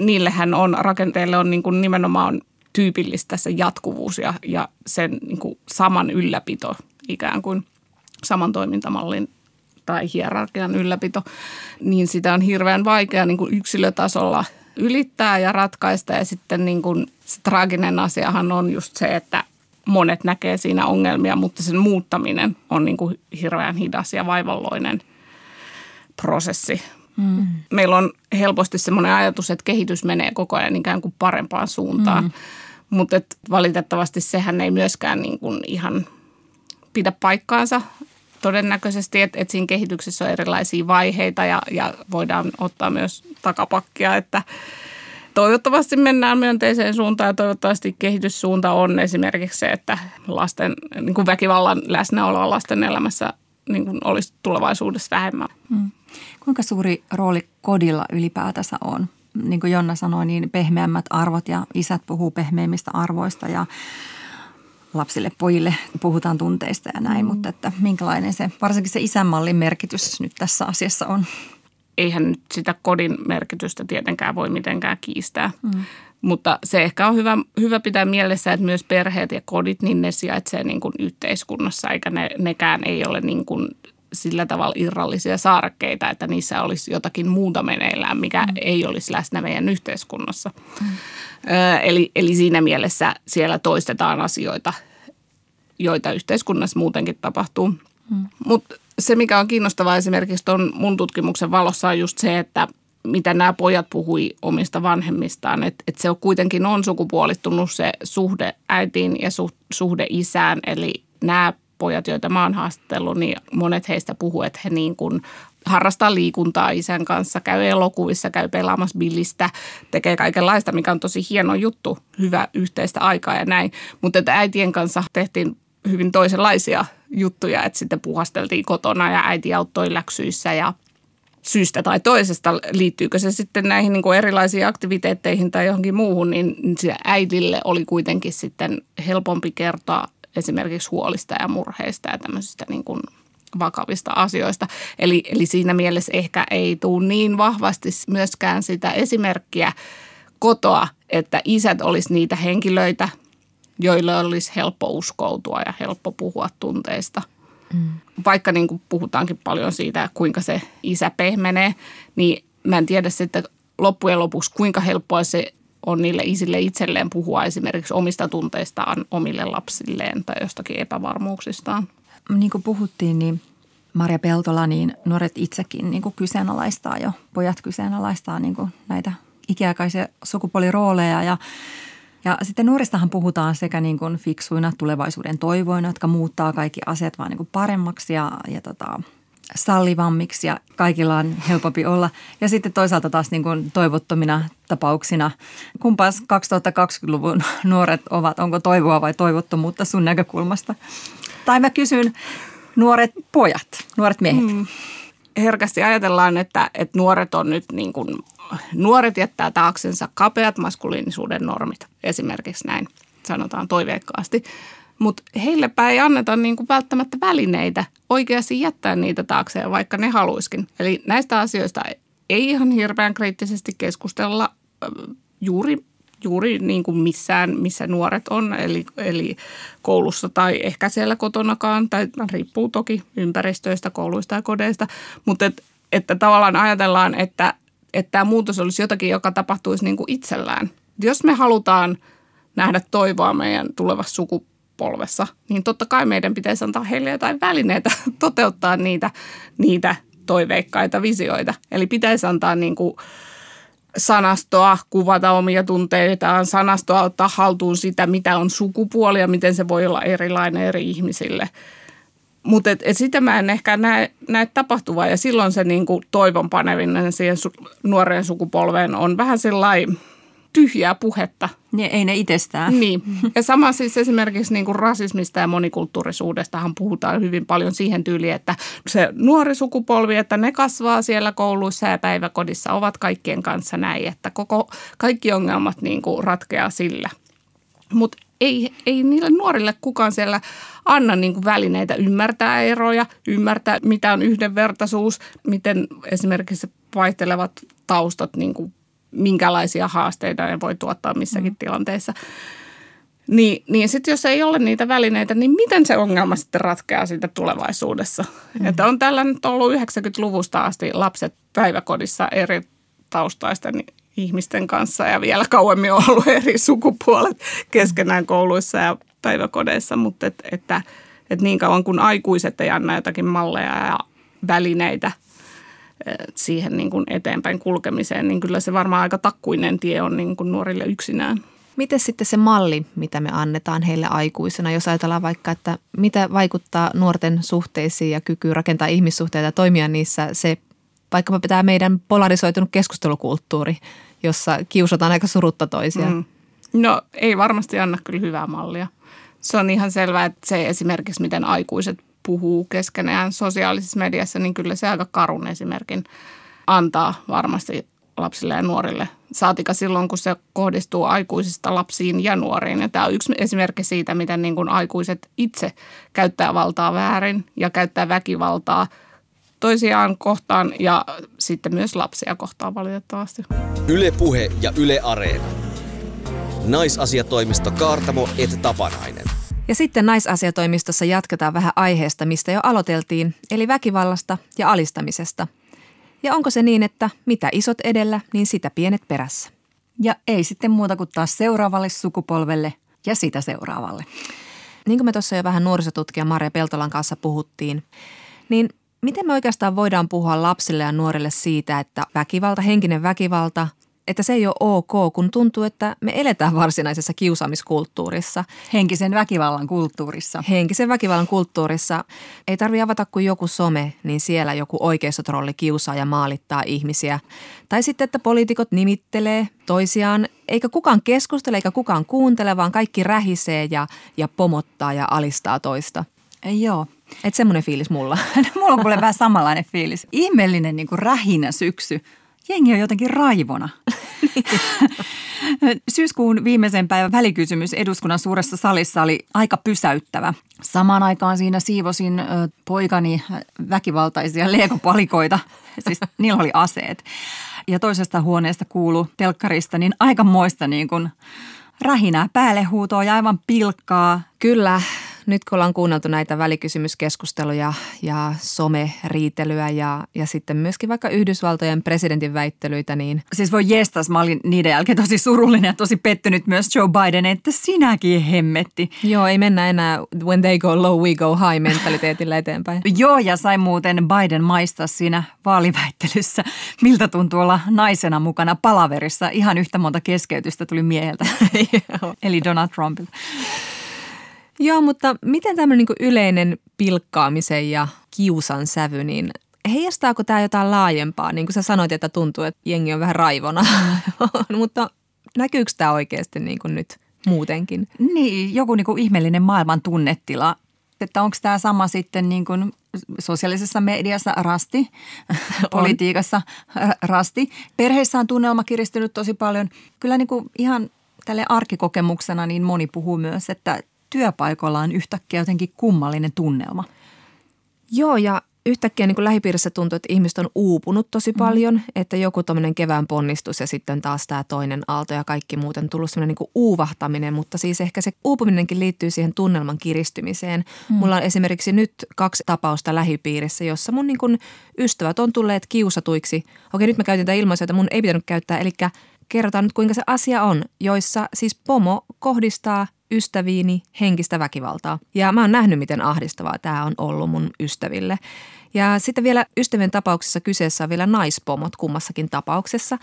Niillähän on, rakenteille on niin kuin nimenomaan tyypillistä se jatkuvuus ja sen niin kuin saman ylläpito, ikään kuin saman toimintamallin tai hierarkian ylläpito, niin sitä on hirveän vaikea niin kuin yksilötasolla ylittää ja ratkaista. Ja sitten niin kuin se traaginen asiahan on just se, että monet näkee siinä ongelmia, mutta sen muuttaminen on niin kuin hirveän hidas ja vaivalloinen prosessi. Mm. Meillä on helposti semmoinen ajatus, että kehitys menee koko ajan ikään kuin parempaan suuntaan, mutta valitettavasti sehän ei myöskään niin kuin ihan pidä paikkaansa todennäköisesti, että siinä kehityksessä on erilaisia vaiheita ja voidaan ottaa myös takapakkia, että toivottavasti mennään myönteiseen suuntaan ja toivottavasti kehityssuunta on esimerkiksi se, että lasten, niin kuin väkivallan läsnäoloa lasten elämässä niin kuin olisi tulevaisuudessa vähemmän. Mm. Kuinka suuri rooli kodilla ylipäätänsä on? Niin kuin Jonna sanoi, niin pehmeämmät arvot ja isät puhuu pehmeimmistä arvoista ja lapsille, pojille puhutaan tunteista ja näin. Mutta että minkälainen se, varsinkin se isänmallin merkitys nyt tässä asiassa on? Eihän nyt sitä kodin merkitystä tietenkään voi mitenkään kiistää. Mm. Mutta se ehkä on hyvä pitää mielessä, että myös perheet ja kodit, niin ne sijaitsee niin kuin yhteiskunnassa, eikä nekään ei ole niin kuin sillä tavalla irrallisia saarekkeita, että niissä olisi jotakin muuta meneillään, mikä ei olisi läsnä meidän yhteiskunnassa. Mm. Eli siinä mielessä siellä toistetaan asioita, joita yhteiskunnassa muutenkin tapahtuu. Mm. Mutta se, mikä on kiinnostavaa esimerkiksi tuon mun tutkimuksen valossa on just se, että mitä nämä pojat puhui omista vanhemmistaan, että se on kuitenkin on sukupuolittunut se suhde äitiin ja suhde isään, eli nämä pojat, joita mä oon haastatellut, niin monet heistä puhuu, että he niin kuin harrastaa liikuntaa isän kanssa, käy elokuvissa, käy pelaamassa billistä, tekee kaikenlaista, mikä on tosi hieno juttu, hyvä yhteistä aikaa ja näin. Mutta että äitien kanssa tehtiin hyvin toisenlaisia juttuja, että sitten puhasteltiin kotona ja äiti auttoi läksyissä ja syystä tai toisesta, liittyykö se sitten näihin niin kuin erilaisiin aktiviteetteihin tai johonkin muuhun, niin äidille oli kuitenkin sitten helpompi kertoa esimerkiksi huolista ja murheista ja tämmöisistä niin kuin vakavista asioista. Eli siinä mielessä ehkä ei tule niin vahvasti myöskään sitä esimerkkiä kotoa, että isät olisi niitä henkilöitä, joille olisi helppo uskoutua ja helppo puhua tunteista. Mm. Vaikka niin kuin puhutaankin paljon siitä, kuinka se isä pehmenee, niin mä en tiedä sitten loppujen lopuksi, kuinka helppoa se on niille isille itselleen puhua esimerkiksi omista tunteistaan omille lapsilleen tai jostakin epävarmuuksistaan. Niin kuin puhuttiin, niin Marja Peltola, niin nuoret itsekin niin kuin kyseenalaistaa jo, pojat kyseenalaistaa niin kuin näitä ikiaikaisia sukupuolirooleja ja Ja sitten nuoristahan puhutaan sekä niin kuin fiksuina tulevaisuuden toivoina, jotka muuttaa kaikki asiat vaan niin kuin paremmaksi ja sallivammiksi ja kaikilla on helpompi olla. Ja sitten toisaalta taas niin kuin toivottomina tapauksina. Kumpaas 2020-luvun nuoret ovat, onko toivoa vai toivottomuutta sun näkökulmasta? Tai mä kysyn nuoret pojat, nuoret miehet. Herkästi ajatellaan, että nuoret on nyt niin kuin, nuoret jättää taaksensa kapeat maskuliinisuuden normit, esimerkiksi näin sanotaan toiveikkaasti. Mutta heillepä ei anneta niin kuin välttämättä välineitä oikeasti jättää niitä taakseen, vaikka ne haluiskin. Eli näistä asioista ei ihan hirveän kriittisesti keskustella juuri niin kuin missään, missä nuoret on, eli koulussa tai ehkä siellä kotonakaan, tai riippuu toki ympäristöistä, kouluista ja kodeista, mutta että tavallaan ajatellaan, että tämä muutos olisi jotakin, joka tapahtuisi niin kuin itsellään. Jos me halutaan nähdä toivoa meidän tulevassa sukupolvessa, niin totta kai meidän pitäisi antaa heille jotain välineitä toteuttaa niitä toiveikkaita visioita. Eli pitäisi antaa niin kuin sanastoa, kuvata omia tunteitaan, sanastoa, ottaa haltuun sitä, mitä on sukupuoli ja miten se voi olla erilainen eri ihmisille. Mutta sitä mä en ehkä näe tapahtuvaa ja silloin se niinku toivon paneminen siihen nuoreen sukupolveen on vähän sellainen tyhjää puhetta. Ja ei ne itsestään. Niin. Ja sama siis esimerkiksi niinku rasismista ja monikulttuurisuudestahan puhutaan hyvin paljon siihen tyyliin, että se nuori sukupolvi, että ne kasvaa siellä kouluissa ja päiväkodissa, ovat kaikkien kanssa näin, että kaikki ongelmat niinku ratkeaa sillä. Mut ei niille nuorille kukaan siellä anna niin kuin välineitä ymmärtää eroja, ymmärtää mitä on yhdenvertaisuus, miten esimerkiksi vaihtelevat taustat, niin kuin, minkälaisia haasteita ne voi tuottaa missäkin tilanteessa. Niin sitten jos ei ole niitä välineitä, niin miten se ongelma sitten ratkeaa siitä tulevaisuudessa? Että on tällä nyt ollut 90-luvusta asti lapset päiväkodissa eri taustaista niin ihmisten kanssa ja vielä kauemmin on ollut eri sukupuolet keskenään kouluissa ja päiväkodeissa, mutta että niin kauan kuin aikuiset ei anna jotakin malleja ja välineitä siihen niin kuin eteenpäin kulkemiseen, niin kyllä se varmaan aika takkuinen tie on niin kuin nuorille yksinään. Miten sitten se malli, mitä me annetaan heille aikuisena, jos ajatellaan vaikka, että mitä vaikuttaa nuorten suhteisiin ja kyky rakentaa ihmissuhteita ja toimia niissä se, vaikkapa tämä meidän polarisoitunut keskustelukulttuuri, jossa kiusataan aika surutta toisiaan. No ei varmasti anna kyllä hyvää mallia. Se on ihan selvää, että se esimerkiksi miten aikuiset puhuu keskenään sosiaalisessa mediassa, niin kyllä se aika karun esimerkin antaa varmasti lapsille ja nuorille. Saatika silloin, kun se kohdistuu aikuisista lapsiin ja nuoriin. Ja tämä on yksi esimerkki siitä, miten niin kuin aikuiset itse käyttää valtaa väärin ja käyttää väkivaltaa toisiaan kohtaan ja sitten myös lapsia kohtaan valitettavasti. Yle Puhe ja Yle Areena. Naisasiatoimisto Kaartamo et Tapanainen. Ja sitten naisasiatoimistossa jatketaan vähän aiheesta, mistä jo aloiteltiin, eli väkivallasta ja alistamisesta. Ja onko se niin, että mitä isot edellä, niin sitä pienet perässä? Ja ei sitten muuta kuin taas seuraavalle sukupolvelle ja sitä seuraavalle. Niin kuin me tuossa jo vähän nuorisotutkija Marja Peltolan kanssa puhuttiin, niin miten me oikeastaan voidaan puhua lapsille ja nuorille siitä, että väkivalta, henkinen väkivalta, että se ei ole ok, kun tuntuu, että me eletään varsinaisessa kiusaamiskulttuurissa. Henkisen väkivallan kulttuurissa. Henkisen väkivallan kulttuurissa. Ei tarvitse avata kuin joku some, niin siellä joku oikeistotrolli kiusaa ja maalittaa ihmisiä. Tai sitten, että poliitikot nimittelee toisiaan, eikä kukaan keskustele, eikä kukaan kuuntele, vaan kaikki rähisee ja pomottaa ja alistaa toista. Joo. Että semmoinen fiilis mulla. Mulla on kuule vähän samanlainen fiilis. Ihmeellinen niin kuin rähinä syksy. Jengi on jotenkin raivona. Syyskuun viimeisen päivän välikysymys eduskunnan suuressa salissa oli aika pysäyttävä. Samaan aikaan siinä siivosin poikani väkivaltaisia leegopalikoita. Siis niillä oli aseet. Ja toisesta huoneesta kuului telkkarista niin aikamoista niin kuin rähinää, päälle huutoa ja aivan pilkkaa. Kyllä. nyt kun ollaan kuunneltu näitä välikysymyskeskusteluja ja someriitelyä ja sitten myöskin vaikka Yhdysvaltojen presidentin väittelyitä, niin... Siis voi jestas, mä olin niiden jälkeen tosi surullinen ja tosi pettynyt myös Joe Biden, että sinäkin hemmetti. Joo, ei mennä enää when they go low, we go high mentaliteetillä eteenpäin. Joo, ja sai muuten Biden maistaa siinä vaaliväittelyssä, miltä tuntuu olla naisena mukana palaverissa. Ihan yhtä monta keskeytystä tuli mieheltä, eli Donald Trumpilta. Joo, mutta miten tämmöinen niin kuin yleinen pilkkaamisen ja kiusan sävy, niin heijastaako tämä jotain laajempaa? Niin kuin sä sanoit, että tuntuu, että jengi on vähän raivona, mutta näkyykö tämä oikeasti niin kuin nyt muutenkin? Niin, joku niin kuin ihmeellinen maailman tunnetila, että onko tämä sama sitten niin kuin sosiaalisessa mediassa rasti, politiikassa rasti. Perheissä on tunnelma kiristynyt tosi paljon. Kyllä niin kuin ihan tälle arkikokemuksena niin moni puhuu myös, että työpaikalla on yhtäkkiä jotenkin kummallinen tunnelma. Joo, ja yhtäkkiä niin kuin lähipiirissä tuntuu, että ihmiset on uupunut tosi paljon, että joku tommoinen kevään ponnistus ja sitten taas tämä toinen aalto ja kaikki muuten tullut semmoinen niin kuin uuvahtaminen, mutta siis ehkä se uupuminenkin liittyy siihen tunnelman kiristymiseen. Mulla on esimerkiksi nyt 2 tapausta lähipiirissä, jossa mun niin kuin ystävät on tulleet kiusatuiksi. Okei, nyt mä käytin tätä ilmaisua, jota mun ei pitänyt käyttää, eli kerrotaan nyt kuinka se asia on, joissa siis pomo kohdistaa ystäviini henkistä väkivaltaa. Ja mä oon nähnyt, miten ahdistavaa tämä on ollut mun ystäville. Ja sitten vielä ystävien tapauksessa kyseessä on vielä naispomot kummassakin tapauksessa.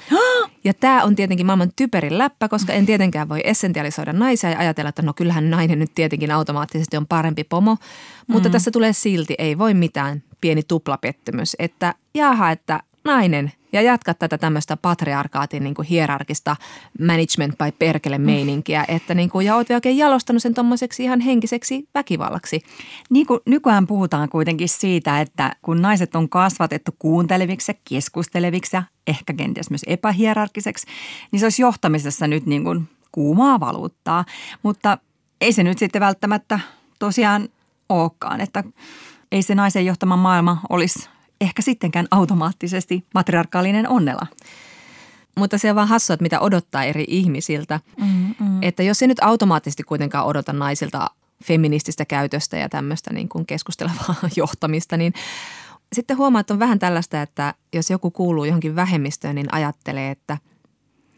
Ja tämä on tietenkin maailman typerin läppä, koska en tietenkään voi essentialisoida naisia ja ajatella, että no kyllähän nainen nyt tietenkin automaattisesti on parempi pomo. Mutta tässä tulee silti, ei voi mitään, pieni tuplapettymys, että jaha, että nainen ja jatka tätä tämmöistä patriarkaatin niin kuin hierarkista management by perkele meininkiä, että niin kuin, ja oot oikein jalostanut sen tommoiseksi ihan henkiseksi väkivallaksi. Niin kuin nykyään puhutaan kuitenkin siitä, että kun naiset on kasvatettu kuunteleviksi ja keskusteleviksi ja ehkä kenties myös epähierarkiseksi, niin se olisi johtamisessa nyt niin kuin kuumaa valuuttaa, mutta ei se nyt sitten välttämättä tosiaan olekaan, että ei se naisen johtama maailma olisi ehkä sittenkään automaattisesti matriarkaalinen onnela. Mutta se on vaan hassua, mitä odottaa eri ihmisiltä. Että jos ei nyt automaattisesti kuitenkaan odota naisilta feminististä käytöstä ja tämmöistä niin kuin keskustelevaa johtamista, niin sitten huomaa, että on vähän tällaista, että jos joku kuuluu johonkin vähemmistöön, niin ajattelee, että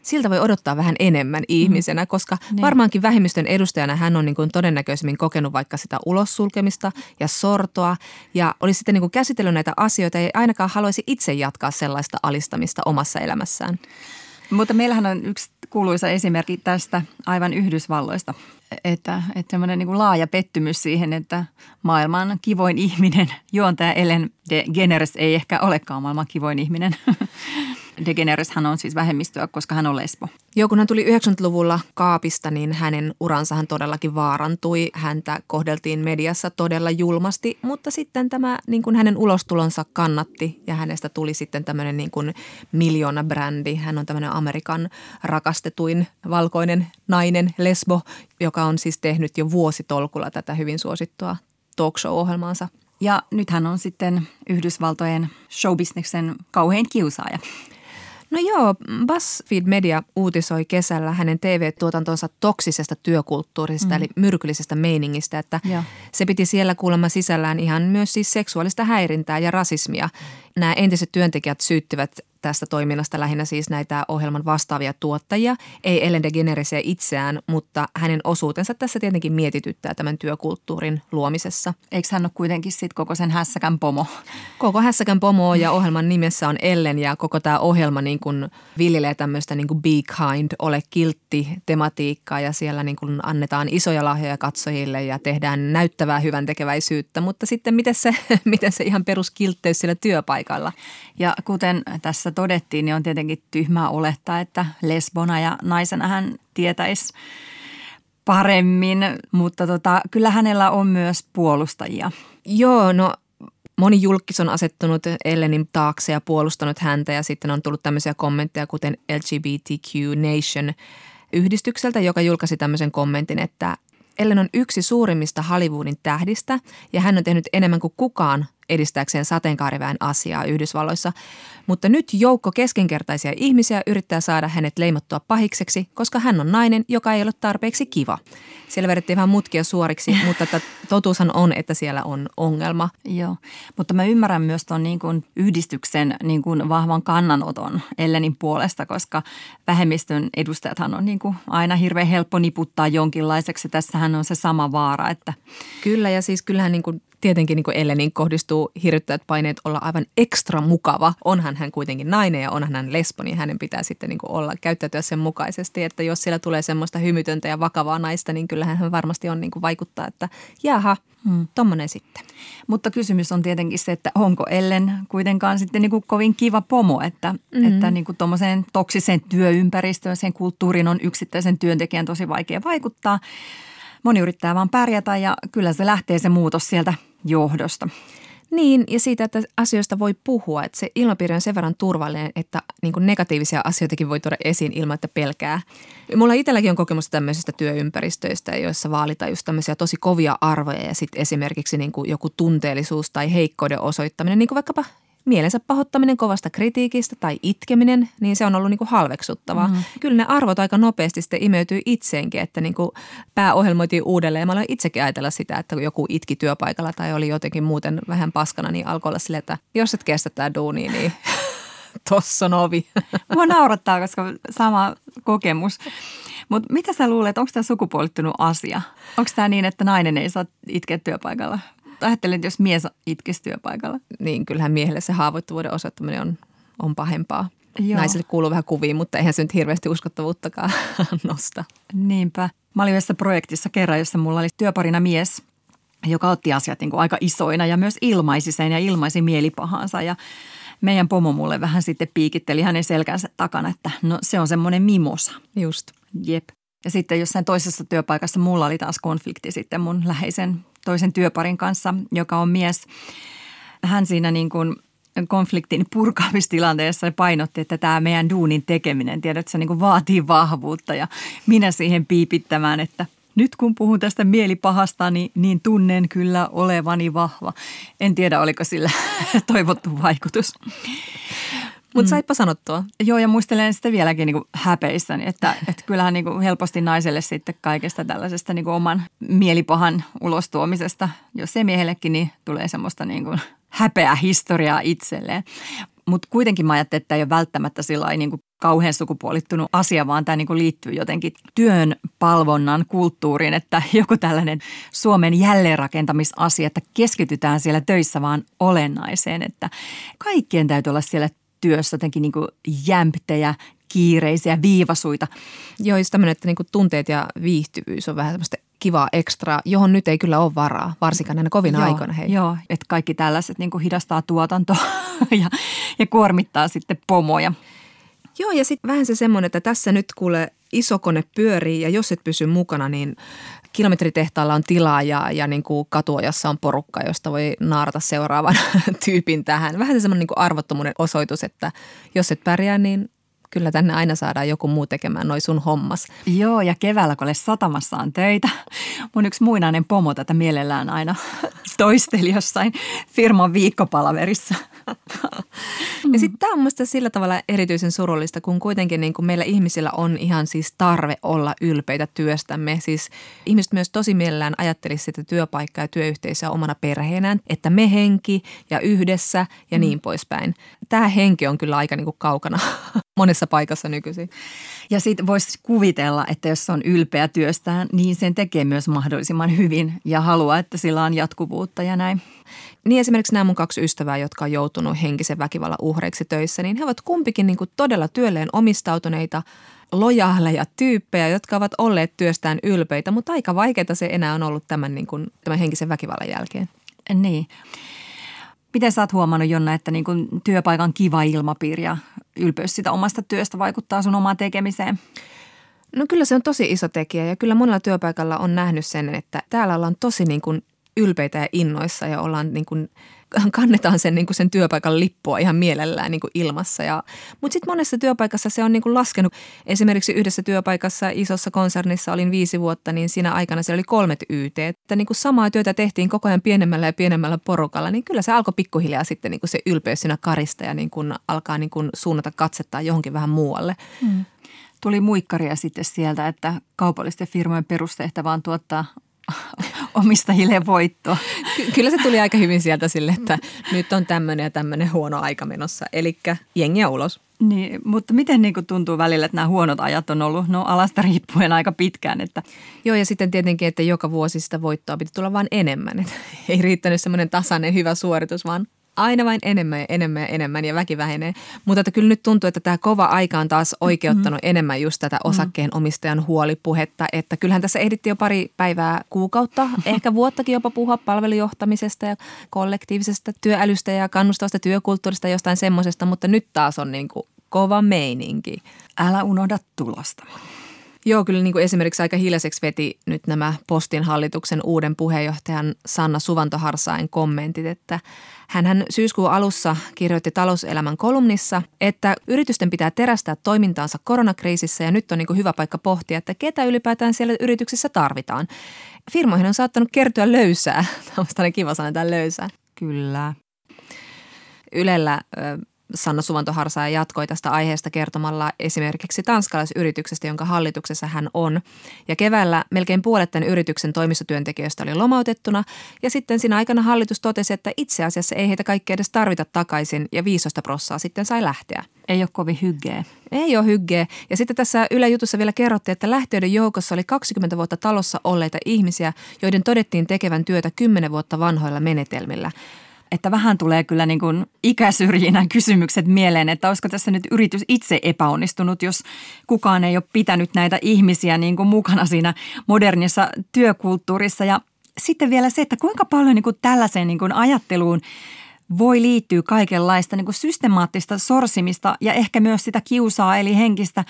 siltä voi odottaa vähän enemmän ihmisenä, koska varmaankin vähemmistön edustajana hän on niin kuin todennäköisemmin kokenut vaikka sitä ulossulkemista ja sortoa. Ja olisi sitten niin kuin käsitellyt näitä asioita ja ainakaan haluaisi itse jatkaa sellaista alistamista omassa elämässään. Mutta meillähän on yksi kuuluisa esimerkki tästä aivan Yhdysvalloista, että semmoinen niin kuin laaja pettymys siihen, että maailman kivoin ihminen, juontaja Ellen DeGeneres ei ehkä olekaan maailman kivoin ihminen. DeGeneres hän on siis vähemmistöä, koska hän on lesbo. Joo, kun hän tuli 90-luvulla kaapista, niin hänen uransahan todellakin vaarantui. Häntä kohdeltiin mediassa todella julmasti, mutta sitten tämä niin kuin hänen ulostulonsa kannatti ja hänestä tuli sitten tämmöinen niin kuin miljoonabrändi. Hän on tämmöinen Amerikan rakastetuin valkoinen nainen, lesbo, joka on siis tehnyt jo vuositolkulla tätä hyvin suosittua talk show-ohjelmaansa. Ja nythän on sitten Yhdysvaltojen showbisneksen kauhein kiusaaja. No joo, BuzzFeed Media uutisoi kesällä hänen TV-tuotantonsa toksisesta työkulttuurista, eli myrkyllisestä meiningistä, että se piti siellä kuulemma sisällään ihan myös siis seksuaalista häirintää ja rasismia. Nämä entiset työntekijät syyttivät tästä toiminnasta lähinnä siis näitä ohjelman vastaavia tuottajia, ei Ellen DeGeneresiä itseään, mutta hänen osuutensa tässä tietenkin mietityttää tämän työkulttuurin luomisessa. Eikö hän ole kuitenkin sitten koko sen hässäkän pomo? Koko hässäkän pomo ja ohjelman nimessä on Ellen ja koko tämä ohjelma niin kuin viljelee tämmöistä niin kuin be kind, ole kiltti tematiikkaa ja siellä niin kuin annetaan isoja lahjoja katsojille ja tehdään näyttävää hyväntekeväisyyttä, mutta sitten miten se ihan peruskiltteys siellä työpaikalla? Ja kuten tässä todettiin, niin on tietenkin tyhmää olettaa, että lesbona ja naisena hän tietäisi paremmin, mutta kyllä hänellä on myös puolustajia. Joo, no moni julkis on asettunut Ellenin taakse ja puolustanut häntä ja sitten on tullut tämmöisiä kommentteja kuten LGBTQ Nation -yhdistykseltä, joka julkaisi tämmöisen kommentin, että Ellen on yksi suurimmista Hollywoodin tähdistä ja hän on tehnyt enemmän kuin kukaan edistääkseen sateenkaariväen asiaa Yhdysvalloissa, mutta nyt joukko keskinkertaisia ihmisiä yrittää saada hänet leimattua pahikseksi, koska hän on nainen, joka ei ole tarpeeksi kiva. Siellä vedettiin vähän mutkia suoriksi, mutta totuushan on, että siellä on ongelma. Joo, mutta mä ymmärrän myös tuon niin kuin yhdistyksen niin kuin vahvan kannanoton Ellenin puolesta, koska vähemmistön edustajathan on niin kuin aina hirveän helppo niputtaa jonkinlaiseksi. Tässähän on se sama vaara, että... Kyllä, ja siis kyllähän niin kuin tietenkin niin kuin Ellenin kohdistuu hirryttävät paineet olla aivan ekstra mukava. Onhan hän kuitenkin nainen ja onhan hän lesbo, niin hänen pitää sitten niin kuin olla, käyttäytyä sen mukaisesti. Että jos siellä tulee semmoista hymytöntä ja vakavaa naista, niin kyllähän hän varmasti on niin kuin vaikuttaa, että jaha, tommonen sitten. Mutta kysymys on tietenkin se, että onko Ellen kuitenkaan sitten niin kuin kovin kiva pomo, että niin kuin tommoseen toksiseen työympäristöön, sen kulttuuriin on yksittäisen työntekijän tosi vaikea vaikuttaa. Moni yrittää vaan pärjätä ja kyllä se lähtee se muutos sieltä johdosta. Niin, ja siitä, että asioista voi puhua, että se ilmapiiri on sen verran turvallinen, että niin kuin negatiivisia asioitakin voi tuoda esiin ilman, että pelkää. Mulla itselläkin on kokemusta tämmöisistä työympäristöistä, joissa vaalitaan just tämmöisiä tosi kovia arvoja ja sitten esimerkiksi niin kuin joku tunteellisuus tai heikkouden osoittaminen, niin kuin vaikkapa mielensä pahoittaminen kovasta kritiikistä tai itkeminen, niin se on ollut niin kuin halveksuttavaa. Mm-hmm. Kyllä ne arvot aika nopeasti sitten imeytyy itseenkin, että niin kuin pääohjelmoitiin uudelleen. Mä aloin itsekin ajatella sitä, että kun joku itki työpaikalla tai oli jotenkin muuten vähän paskana, niin alkoi olla silleen, että jos et kestä tää duunia, niin tossa on ovi. Mua naurattaa, koska sama kokemus. Mutta mitä sä luulet, onko tämä sukupuolittunut asia? Onko tämä niin, että nainen ei saa itkeä työpaikalla? Ajattelen, että jos mies itkisi työpaikalla. Niin, kyllähän miehelle se haavoittuvuuden osoittaminen on pahempaa. Joo. Naisille kuuluu vähän kuviin, mutta eihän se nyt hirveästi uskottavuuttakaan nosta. Niinpä. Mä olin yhdessä projektissa kerran, jossa mulla oli työparina mies, joka otti asiat niin kuin aika isoina ja myös ilmaisi sen ja ilmaisi mielipahansa. Ja meidän pomo mulle vähän sitten piikitteli hänen selkänsä takana, että no se on semmoinen mimosa. Just. Jep. Ja sitten jossain toisessa työpaikassa mulla oli taas konflikti sitten mun läheisen toisen työparin kanssa, joka on mies. Hän siinä niin kuin konfliktin purkaamistilanteessa painotti, että tämä meidän duunin tekeminen, tiedätkö, se niin kuin vaatii vahvuutta ja minä siihen piipittämään, että nyt kun puhun tästä mielipahastani, niin tunnen kyllä olevani vahva. En tiedä, oliko sillä toivottu vaikutus. Mutta saitpa sanottua. Joo, ja muistelen sitä vieläkin niin häpeissäni, että kyllähän niin helposti naiselle sitten kaikesta tällaisesta niin oman mielipahan ulostuomisesta, jos se miehellekin, niin tulee semmoista niin häpeä historiaa itselleen. Mutta kuitenkin mä ajattelin, että tämä ei ole välttämättä niin kauhean sukupuolittunut asia, vaan tämä niin liittyy jotenkin työn palvonnan kulttuuriin, että joku tällainen Suomen jälleenrakentamisasia, että keskitytään siellä töissä vaan olennaiseen, että kaikkien täytyy olla siellä työssä jotenkin niin kuin jämptejä, kiireisiä, viivasuita. Joo, just tämmöinen, että niin kuin tunteet ja viihtyvyys on vähän semmoista kivaa ekstraa, johon nyt ei kyllä ole varaa, varsinkaan näinä kovina aikoina. Hei. Joo, että kaikki tällaiset niin kuin hidastaa tuotantoa ja kuormittaa sitten pomoja. Joo, ja sitten vähän se semmoinen, että tässä nyt kuule iso kone pyörii ja jos et pysy mukana, niin kilometritehtaalla on tilaa ja niin kuin katuojassa on porukka, josta voi naarata seuraavan tyypin tähän. Vähän semmoinen niin kuin arvottomuuden osoitus, että jos et pärjää, niin kyllä tänne aina saadaan joku muu tekemään noi sun hommas. Joo, ja keväällä, kun olet satamassa on töitä, mun yksi muinainen pomo tätä mielellään aina toisteli jossain firman viikkopalaverissa. Ja sitten tämä on musta sillä tavalla erityisen surullista, kun kuitenkin niin kun meillä ihmisillä on ihan siis tarve olla ylpeitä työstämme. Siis ihmiset myös tosi mielellään ajattelisi sitä työpaikkaa ja työyhteisöä omana perheenään, että me henki ja yhdessä ja niin poispäin. Tämä henki on kyllä aika niin kuin kaukana monessa paikassa nykyisin. Ja sitten voisi kuvitella, että jos on ylpeä työstään, niin sen tekee myös mahdollisimman hyvin ja haluaa, että sillä on jatkuvuutta ja näin. Niin esimerkiksi nämä mun kaksi ystävää, jotka on joutunut henkisen väkivallan uhreiksi töissä, niin he ovat kumpikin niin kuin todella työlleen omistautuneita, lojaaleja tyyppejä, jotka ovat olleet työstään ylpeitä, mutta aika vaikeaa se enää on ollut tämän, niin kuin, tämän henkisen väkivallan jälkeen. Niin. Miten sä oot huomannut, Jonna, että niin kuin työpaikan kiva ilmapiiri ja ylpeys sitä omasta työstä vaikuttaa sun omaan tekemiseen? No kyllä se on tosi iso tekijä ja kyllä monella työpaikalla on nähnyt sen, että täällä ollaan tosi niin kuin ylpeitä ja innoissa ja ollaan niin kuin kannetaan sen, niin kuin sen työpaikan lippua ihan mielellään niin kuin ilmassa. Mutta sitten monessa työpaikassa se on niin kuin laskenut. Esimerkiksi yhdessä työpaikassa, isossa konsernissa olin 5 vuotta, niin siinä aikana siellä oli 3 YT. Että niin kuin samaa työtä tehtiin koko ajan pienemmällä ja pienemmällä porukalla, niin kyllä se alkoi pikkuhiljaa sitten niin kuin se ylpeys siinä karista ja niin kuin alkaa niin kuin suunnata katsettaa johonkin vähän muualle. Mm. Tuli muikkaria sitten sieltä, että kaupallisten firmojen perustehtävä on tuottaa omistajille voittoa. Kyllä se tuli aika hyvin sieltä sille, että nyt on tämmöinen ja tämmöinen huono aika menossa, eli jengiä ulos. Niin, mutta miten niin kuin tuntuu välillä, että nämä huonot ajat on ollut alasta riippuen aika pitkään? Että. Joo, ja sitten tietenkin, että joka vuosi sitä voittoa piti tulla vaan enemmän. Että ei riittänyt semmoinen tasainen hyvä suoritus, vaan aina vain enemmän ja enemmän ja enemmän ja väki vähenee. Mutta että kyllä nyt tuntuu, että tämä kova aika on taas oikeuttanut enemmän just tätä osakkeenomistajan huolipuhetta. Että kyllähän tässä ehdittiin jo pari päivää kuukautta, ehkä vuottakin jopa puhua palvelujohtamisesta ja kollektiivisesta työälystä ja kannustavasta työkulttuurista ja jostain semmoisesta. Mutta nyt taas on niin kuin kova meininki. Älä unohda tulosta. Joo, kyllä niin kuin esimerkiksi aika hiljaiseksi veti nyt nämä Postin hallituksen uuden puheenjohtajan Sanna Suvantoharsain kommentit, että hänhän syyskuun alussa kirjoitti Talouselämän kolumnissa, että yritysten pitää terästää toimintaansa koronakriisissä ja nyt on niin kuin hyvä paikka pohtia, että ketä ylipäätään siellä yrityksissä tarvitaan. Firmoihin on saattanut kertyä löysää. Tämä on kiva sanoa, tämä löysää. Kyllä. Ylellä Sanna Suvantoharsai jatkoi tästä aiheesta kertomalla esimerkiksi tanskalaisyrityksestä, jonka hallituksessa hän on. Ja keväällä melkein puolet tämän yrityksen toimistotyöntekijöistä oli lomautettuna. Ja sitten siinä aikana hallitus totesi, että itse asiassa ei heitä kaikki edes tarvita takaisin ja 15% sitten sai lähteä. Ei ole kovin hyggeä. Ei ole hyggeä. Ja sitten tässä Yle Jutussa vielä kerrottiin, että lähtöiden joukossa oli 20 vuotta talossa olleita ihmisiä, joiden todettiin tekevän työtä 10 vuotta vanhoilla menetelmillä. Että vähän tulee kyllä niin kuin ikäsyrjinnän kysymykset mieleen, että olisiko tässä nyt yritys itse epäonnistunut, jos kukaan ei ole pitänyt näitä ihmisiä niin kuin mukana siinä modernissa työkulttuurissa. Ja sitten vielä se, että kuinka paljon niin kuin tällaiseen niin kuin ajatteluun voi liittyä kaikenlaista niin kuin systemaattista sorsimista ja ehkä myös sitä kiusaa eli henkistä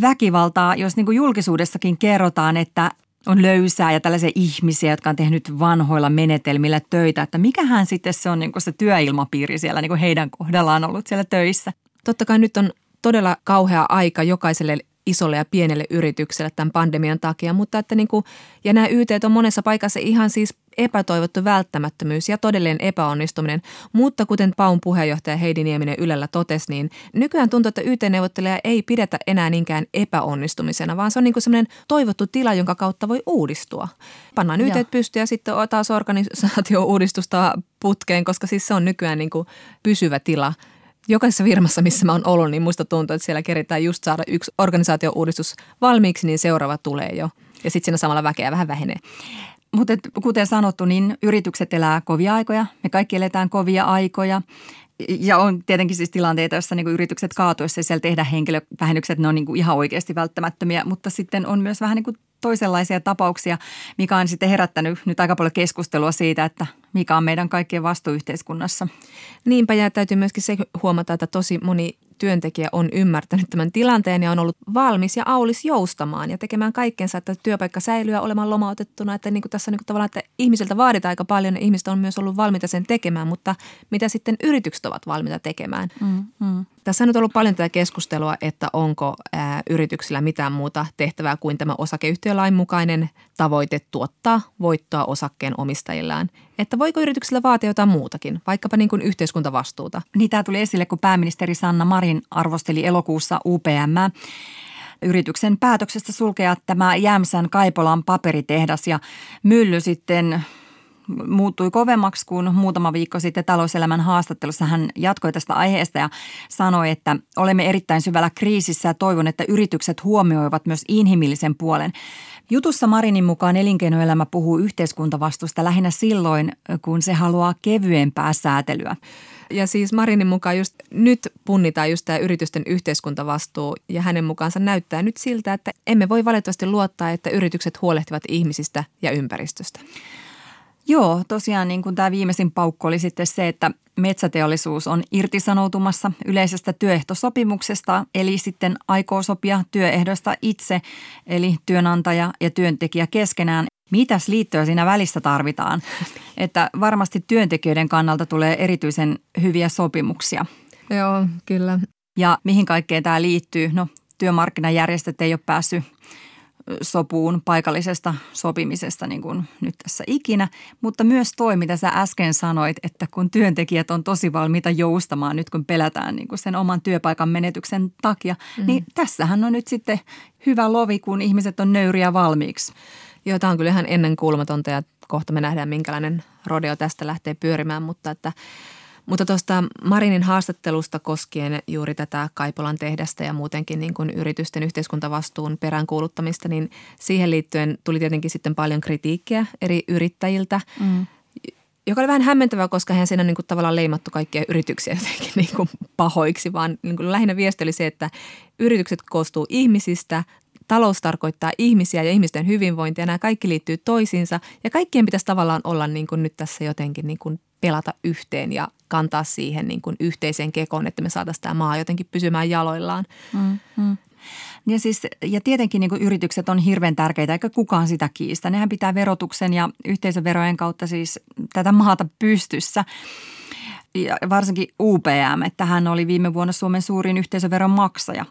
väkivaltaa, jos niin kuin julkisuudessakin kerrotaan, että on löysää ja tällaisia ihmisiä, jotka on tehnyt vanhoilla menetelmillä töitä, että mikähän sitten se on niin kuin se työilmapiiri siellä niin kuin heidän kohdallaan ollut siellä töissä. Totta kai nyt on todella kauhea aika jokaiselle isolle ja pienelle yritykselle tämän pandemian takia, mutta että niin kuin, ja nämä YT:t on monessa paikassa ihan siis epätoivottu välttämättömyys ja todellinen epäonnistuminen, mutta kuten Paun puheenjohtaja Heidi Nieminen Ylellä totesi, niin nykyään tuntuu, että YT-neuvottelijaa ei pidetä enää niinkään epäonnistumisena, vaan se on niin kuin semmoinen toivottu tila, jonka kautta voi uudistua. Pannaan YT:t pystyyn ja sitten taas organisaatio-uudistusta putkeen, koska siis se on nykyään niin kuin pysyvä tila. Jokaisessa firmassa, missä mä oon ollut, niin musta tuntuu, että siellä keritään just saada yksi organisaatio-uudistus valmiiksi, niin seuraava tulee jo. Ja sitten siinä samalla väkeä vähän vähenee. Mutta kuten sanottu, niin yritykset elää kovia aikoja. Me kaikki eletään kovia aikoja. Ja on tietenkin siis tilanteita, joissa niinku yritykset kaatuessa ja siellä tehdä henkilövähennykset, ne on niinku ihan oikeasti välttämättömiä. Mutta sitten on myös vähän niinku toisenlaisia tapauksia, mikä on sitten herättänyt nyt aika paljon keskustelua siitä, että mikä on meidän kaikkien vastuu yhteiskunnassa. Niinpä, ja täytyy myöskin se huomata, että tosi moni työntekijä on ymmärtänyt tämän tilanteen ja on ollut valmis ja aulis joustamaan ja tekemään kaikkensa, että työpaikka säilyy ja olemaan lomautettuna. Että niin kuin tässä on niin tavallaan, että ihmisiltä vaaditaan aika paljon ja ihmiset on myös ollut valmiita sen tekemään, mutta mitä sitten yritykset ovat valmiita tekemään? Tässä on nyt ollut paljon tätä keskustelua, että onko yrityksillä mitään muuta tehtävää kuin tämä osakeyhtiölain mukainen tavoite tuottaa voittoa osakkeen omistajillaan. Että voiko yrityksillä vaatia jotain muutakin, vaikkapa niin kuin yhteiskuntavastuuta? Niin tämä tuli esille, kun pääministeri Sanna Marin arvosteli elokuussa UPM yrityksen päätöksestä sulkea tämä Jämsän Kaipolan paperitehdas ja mylly sitten muuttui kovemmaksi, kun muutama viikko sitten Talouselämän haastattelussa hän jatkoi tästä aiheesta ja sanoi, että olemme erittäin syvällä kriisissä ja toivon, että yritykset huomioivat myös inhimillisen puolen. Jutussa Marinin mukaan elinkeinoelämä puhuu yhteiskuntavastuusta lähinnä silloin, kun se haluaa kevyempää säätelyä. Ja siis Marinin mukaan just nyt punnitaan just tämä yritysten yhteiskuntavastuu ja hänen mukaansa näyttää nyt siltä, että emme voi valitettavasti luottaa, että yritykset huolehtivat ihmisistä ja ympäristöstä. Joo, tosiaan niin kuin tämä viimeisin paukku oli sitten se, että metsäteollisuus on irtisanoutumassa yleisestä työehtosopimuksesta, eli sitten aikoo sopia työehdoista itse, eli työnantaja ja työntekijä keskenään. mitäs liittoa siinä välissä tarvitaan? Että varmasti työntekijöiden kannalta tulee erityisen hyviä sopimuksia. Joo, kyllä. Ja mihin kaikkeen tämä liittyy? No, työmarkkinajärjestöt ei ole päässyt sopuun paikallisesta sopimisesta niin kuin nyt tässä ikinä, mutta myös toi, mitä sä äsken sanoit, että kun työntekijät on tosi valmiita joustamaan nyt, kun pelätään niin kuin sen oman työpaikan menetyksen takia, niin tässähän on nyt sitten hyvä lovi, kun ihmiset on nöyriä valmiiksi. Joo, tämä on kyllä ihan ennenkuulumatonta ja kohta me nähdään, minkälainen rodeo tästä lähtee pyörimään, mutta tuosta Marinin haastattelusta koskien juuri tätä Kaipolan tehdasta ja muutenkin niin kuin yritysten yhteiskuntavastuun peräänkuuluttamista, niin siihen liittyen tuli tietenkin sitten paljon kritiikkiä eri yrittäjiltä, joka oli vähän hämmentävää, koska hän siinä on niin kuin tavallaan leimattu kaikkia yrityksiä jotenkin niin kuin pahoiksi, vaan niin kuin lähinnä viesti oli se, että yritykset koostuu ihmisistä, talous tarkoittaa ihmisiä ja ihmisten hyvinvointia, nämä kaikki liittyy toisiinsa ja kaikkien pitäisi tavallaan olla niin kuin nyt tässä jotenkin niin kuin pelata yhteen ja kantaa siihen niin kuin yhteiseen kekoon, että me saataisiin tämä maa jotenkin pysymään jaloillaan. Ja, siis, ja tietenkin niin kuin yritykset on hirveän tärkeitä, eikä kukaan sitä kiistä. Nehän pitää verotuksen ja yhteisöverojen kautta siis tätä maata pystyssä. Ja varsinkin UPM, että hän oli viime vuonna Suomen suurin yhteisöveron maksaja.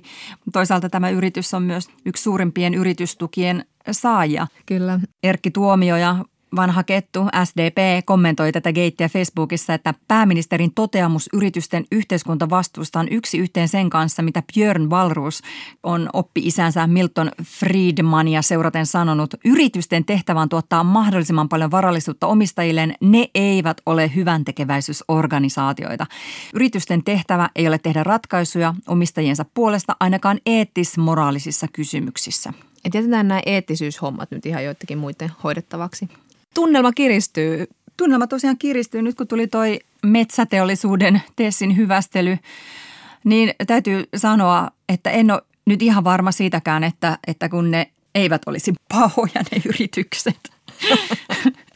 Toisaalta tämä yritys on myös yksi suurimpien yritystukien saaja. Kyllä. Erkki Tuomioja, vanha kettu, SDP, kommentoi tätä geittiä Facebookissa, että pääministerin toteamus yritysten yhteiskuntavastuusta on yksi yhteen sen kanssa, mitä Björn Valrus on oppi-isänsä Milton Friedmania seuraten sanonut. Yritysten tehtävä on tuottaa mahdollisimman paljon varallisuutta omistajilleen. Ne eivät ole hyväntekeväisyysorganisaatioita. Yritysten tehtävä ei ole tehdä ratkaisuja omistajiensa puolesta ainakaan eettis-moraalisissa kysymyksissä. Et jätetään nämä eettisyyshommat nyt ihan joidenkin muiden hoidettavaksi. Tunnelma kiristyy. Tunnelma tosiaan kiristyy. Nyt kun tuli toi metsäteollisuuden Tessin hyvästely, niin täytyy sanoa, että en ole nyt ihan varma siitäkään, että kun ne eivät olisi pahoja ne yritykset.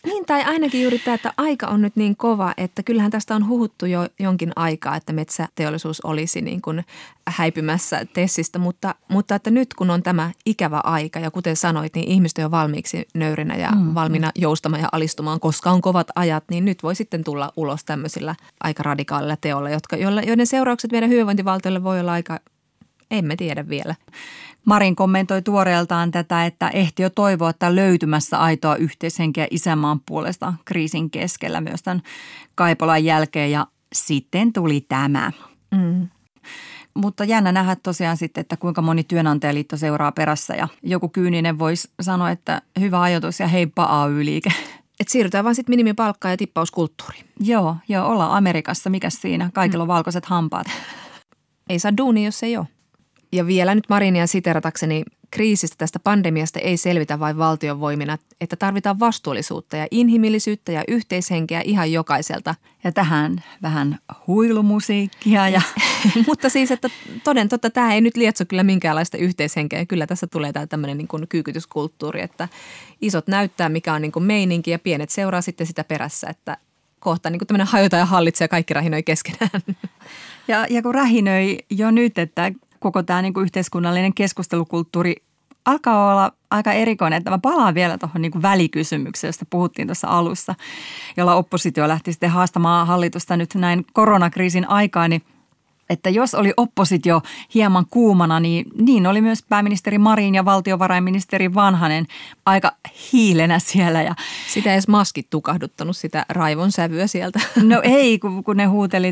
Niin tai ainakin juuri tämä, että aika on nyt niin kova, että kyllähän tästä on huhuttu jo jonkin aikaa, että metsäteollisuus olisi niin kuin häipymässä Tessistä, mutta että nyt kun on tämä ikävä aika ja kuten sanoit, niin ihmiset on jo valmiiksi nöyrinä ja valmiina joustamaan ja alistumaan, koska on kovat ajat, niin nyt voi sitten tulla ulos tämmöisillä aika radikaalilla teolla, joiden seuraukset meidän hyvinvointivaltiolle voi olla aika, emme tiedä vielä. Marin kommentoi tuoreeltaan tätä, että ehti jo toivoa, että löytymässä aitoa yhteishenkeä isänmaan puolesta kriisin keskellä myös tämän Kaipolan jälkeen ja sitten tuli tämä. Mutta jännä nähdä tosiaan sitten, että kuinka moni työnantajaliitto seuraa perässä ja joku kyyninen voisi sanoa, että hyvä ajoitus ja heippa AY-liike. Että siirrytään vaan sitten minimipalkkaan ja tippauskulttuuriin. Joo, ollaan Amerikassa, mikäs siinä? Kaikilla on valkoiset hampaat. Ei saa duunia, jos ei ole. Ja vielä nyt Marinia siteratakseni, kriisistä tästä pandemiasta ei selvitä vain valtion voimina, että tarvitaan vastuullisuutta ja inhimillisyyttä ja yhteishenkeä ihan jokaiselta. Ja tähän vähän huilumusiikkia. Ja mutta siis, että toden totta, tämä ei nyt lietso kyllä minkäänlaista yhteishenkeä. Kyllä tässä tulee tämmöinen niin kuin kyykytyskulttuuri, että isot näyttää mikä on niin kuin meininki ja pienet seuraa sitten sitä perässä, että kohta niin kuin tämmöinen hajota ja hallitse ja kaikki rähinöi keskenään. Ja kun rähinöi jo nyt, että koko tämä niin kuin yhteiskunnallinen keskustelukulttuuri alkaa olla aika erikoinen. Että mä palaan vielä tuohon niin kuin välikysymykseen, josta puhuttiin tuossa alussa, jolla oppositio lähti sitten haastamaan hallitusta nyt näin koronakriisin aikaan. Niin että jos oli oppositio hieman kuumana, niin oli myös pääministeri Marin ja valtiovarainministeri Vanhanen aika hiilenä siellä. Ja sitä ei edes maskit tukahduttanut sitä raivon sävyä sieltä. No ei, kun ne huuteli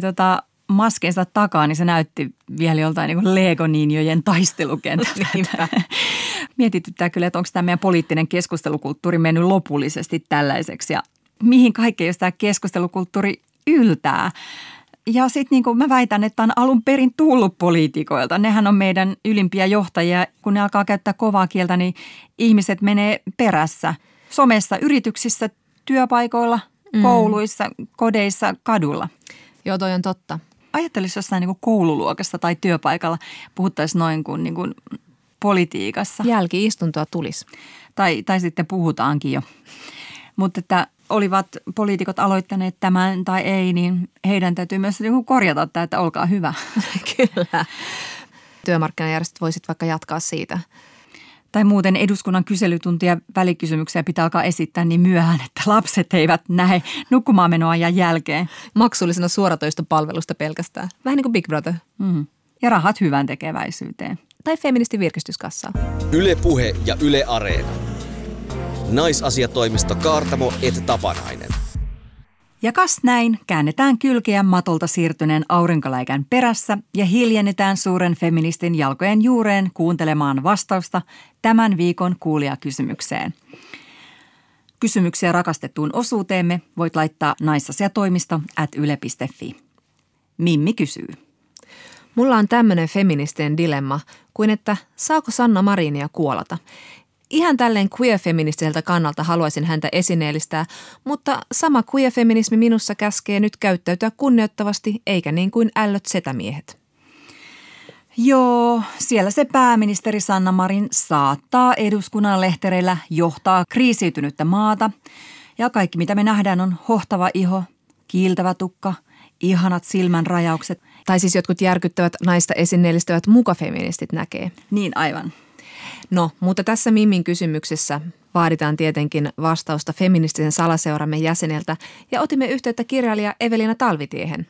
maskensa takaa, niin se näytti vielä joltain niin kuin Lego-ninjojen taistelukentältä. Mietityttää kyllä, että onko tämä meidän poliittinen keskustelukulttuuri mennyt lopullisesti tällaiseksi ja mihin kaikkeen, jos tämä keskustelukulttuuri yltää. Ja sitten niin kuin mä väitän, että on alun perin tullut poliitikoilta. Nehän on meidän ylimpiä johtajia. Kun ne alkaa käyttää kovaa kieltä, niin ihmiset menee perässä. Somessa, yrityksissä, työpaikoilla, kouluissa, kodeissa, kadulla. Joo, toi on totta. Ajattelisi jossain niin koululuokassa tai työpaikalla puhuttaisiin noin kuin, politiikassa. Jälki-istuntoa tulisi. Tai sitten puhutaankin jo. Mutta että olivat poliitikot aloittaneet tämän tai ei, niin heidän täytyy myös korjata tämä, että olkaa hyvä. Kyllä. Työmarkkinajärjestöt voisit vaikka jatkaa siitä. tai muuten eduskunnan kyselytuntia välikysymyksiä pitää alkaa esittää niin myöhään, että lapset eivät näe nukkumaanmenoajan jälkeen. Maksullisena suoratoistopalvelusta pelkästään. Vähän niin kuin Big Brother. Mm. Ja rahat hyvän tekeväisyyteen. Tai feministin virkistyskassaan. Yle Puhe ja Yle Areena. Naisasiatoimisto Kaartamo et Tapanainen. Ja kas näin, käännetään kylkeä matolta siirtyneen aurinkoläikän perässä ja hiljennetään suuren feministin jalkojen juureen kuuntelemaan vastausta tämän viikon kuulijakysymykseen. Kysymyksiä rakastettuun osuuteemme voit laittaa naisasiatoimisto@yle.fi. Mimmi kysyy. Mulla on tämmöinen feministien dilemma kuin, että saako Sanna Marinia kuolata? Ihan tälleen queer-feministiseltä kannalta haluaisin häntä esineellistää, mutta sama queer-feminismi minussa käskee nyt käyttäytyä kunnioittavasti, eikä niin kuin ällöt setämiehet. Joo, siellä se pääministeri Sanna Marin saattaa eduskunnan lehtereillä johtaa kriisiytynyttä maata. Ja kaikki mitä me nähdään on hohtava iho, kiiltävä tukka, ihanat silmänrajaukset. Tai siis jotkut järkyttävät naista esineellistävät mukafeministit näkee. Niin aivan. No, mutta tässä Mimmin kysymyksessä vaaditaan tietenkin vastausta feministisen salaseuramme jäseneltä ja otimme yhteyttä kirjailija Evelina Talvitiehen.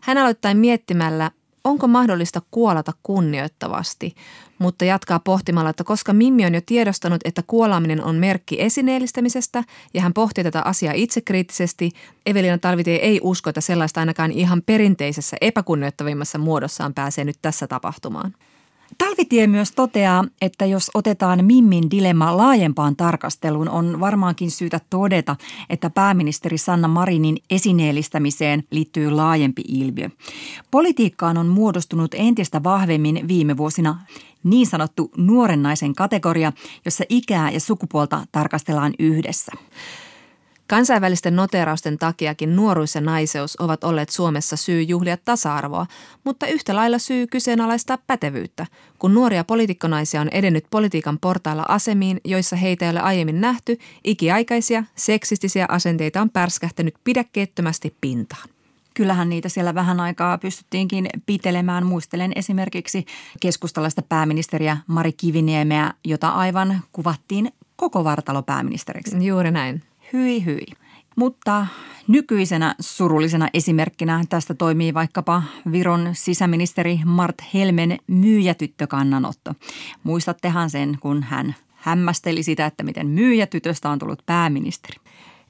Hän aloittaa miettimällä, onko mahdollista kuolata kunnioittavasti, mutta jatkaa pohtimalla, että koska Mimmi on jo tiedostanut, että kuolaaminen on merkki esineellistämisestä ja hän pohtii tätä asiaa itsekriittisesti, Evelina Talvitie ei usko, että sellaista ainakaan ihan perinteisessä epäkunnioittavimmassa muodossaan pääsee nyt tässä tapahtumaan. Talvitie myös toteaa, että jos otetaan Mimmin dilemma laajempaan tarkasteluun, on varmaankin syytä todeta, että pääministeri Sanna Marinin esineellistämiseen liittyy laajempi ilmiö. Politiikkaan on muodostunut entistä vahvemmin viime vuosina niin sanottu nuoren naisen kategoria, jossa ikää ja sukupuolta tarkastellaan yhdessä. Kansainvälisten noteerausten takiakin nuoruus ja naiseus ovat olleet Suomessa syy juhlia tasa-arvoa, mutta yhtä lailla syy kyseenalaistaa pätevyyttä, kun nuoria poliitikkonaisia on edennyt politiikan portailla asemiin, joissa heitä ei ole aiemmin nähty, ikiaikaisia, seksistisiä asenteita on pärskähtänyt pidäkkeettömästi pintaan. Kyllähän niitä siellä vähän aikaa pystyttiinkin pitelemään. Muistelen esimerkiksi keskustalaista pääministeriä Mari Kiviniemeä, jota aivan kuvattiin koko vartalo pääministeriksi. Juuri näin. Hyi hyi. Mutta nykyisenä surullisena esimerkkinä tästä toimii vaikkapa Viron sisäministeri Mart Helmen myyjätyttökannanotto. Muistattehan sen, kun hän hämmästeli sitä, että miten myyjätytöstä on tullut pääministeri.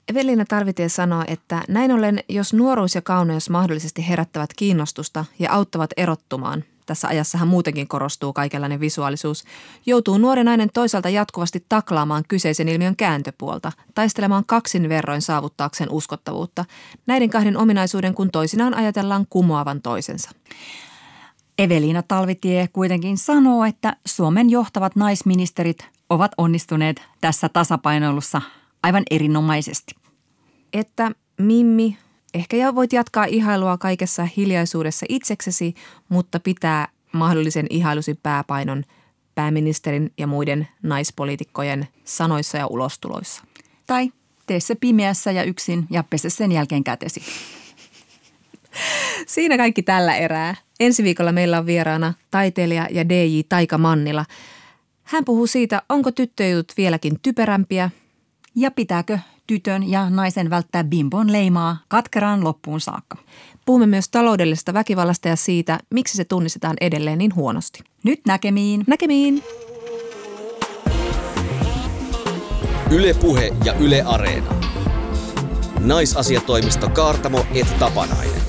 Evelina Talvitie sanoo, että näin ollen, jos nuoruus ja kauneus mahdollisesti herättävät kiinnostusta ja auttavat erottumaan – tässä ajassahan muutenkin korostuu kaikenlainen visuaalisuus, joutuu nuori nainen toisaalta jatkuvasti taklaamaan kyseisen ilmiön kääntöpuolta, taistelemaan kaksin verroin saavuttaakseen uskottavuutta. Näiden kahden ominaisuuden kun toisinaan ajatellaan kumoavan toisensa. Evelina Talvitie kuitenkin sanoo, että Suomen johtavat naisministerit ovat onnistuneet tässä tasapainoilussa aivan erinomaisesti. Että Mimmi... Ehkä voit jatkaa ihailua kaikessa hiljaisuudessa itseksesi, mutta pitää mahdollisen ihailusi pääpainon pääministerin ja muiden naispoliitikkojen sanoissa ja ulostuloissa. Tai tee se pimeässä ja yksin ja pese sen jälkeen kätesi. Siinä kaikki tällä erää. Ensi viikolla meillä on vieraana taiteilija ja DJ Taika Mannila. Hän puhuu siitä, onko tyttöjutut vieläkin typerämpiä ja pitääkö tytön ja naisen välttää bimbon leimaa katkeraan loppuun saakka. Puhumme myös taloudellisesta väkivallasta ja siitä, miksi se tunnistetaan edelleen niin huonosti. Nyt näkemiin. Näkemiin. Yle Puhe ja Yle Areena. Naisasiatoimisto Kaartamo et Tapanainen.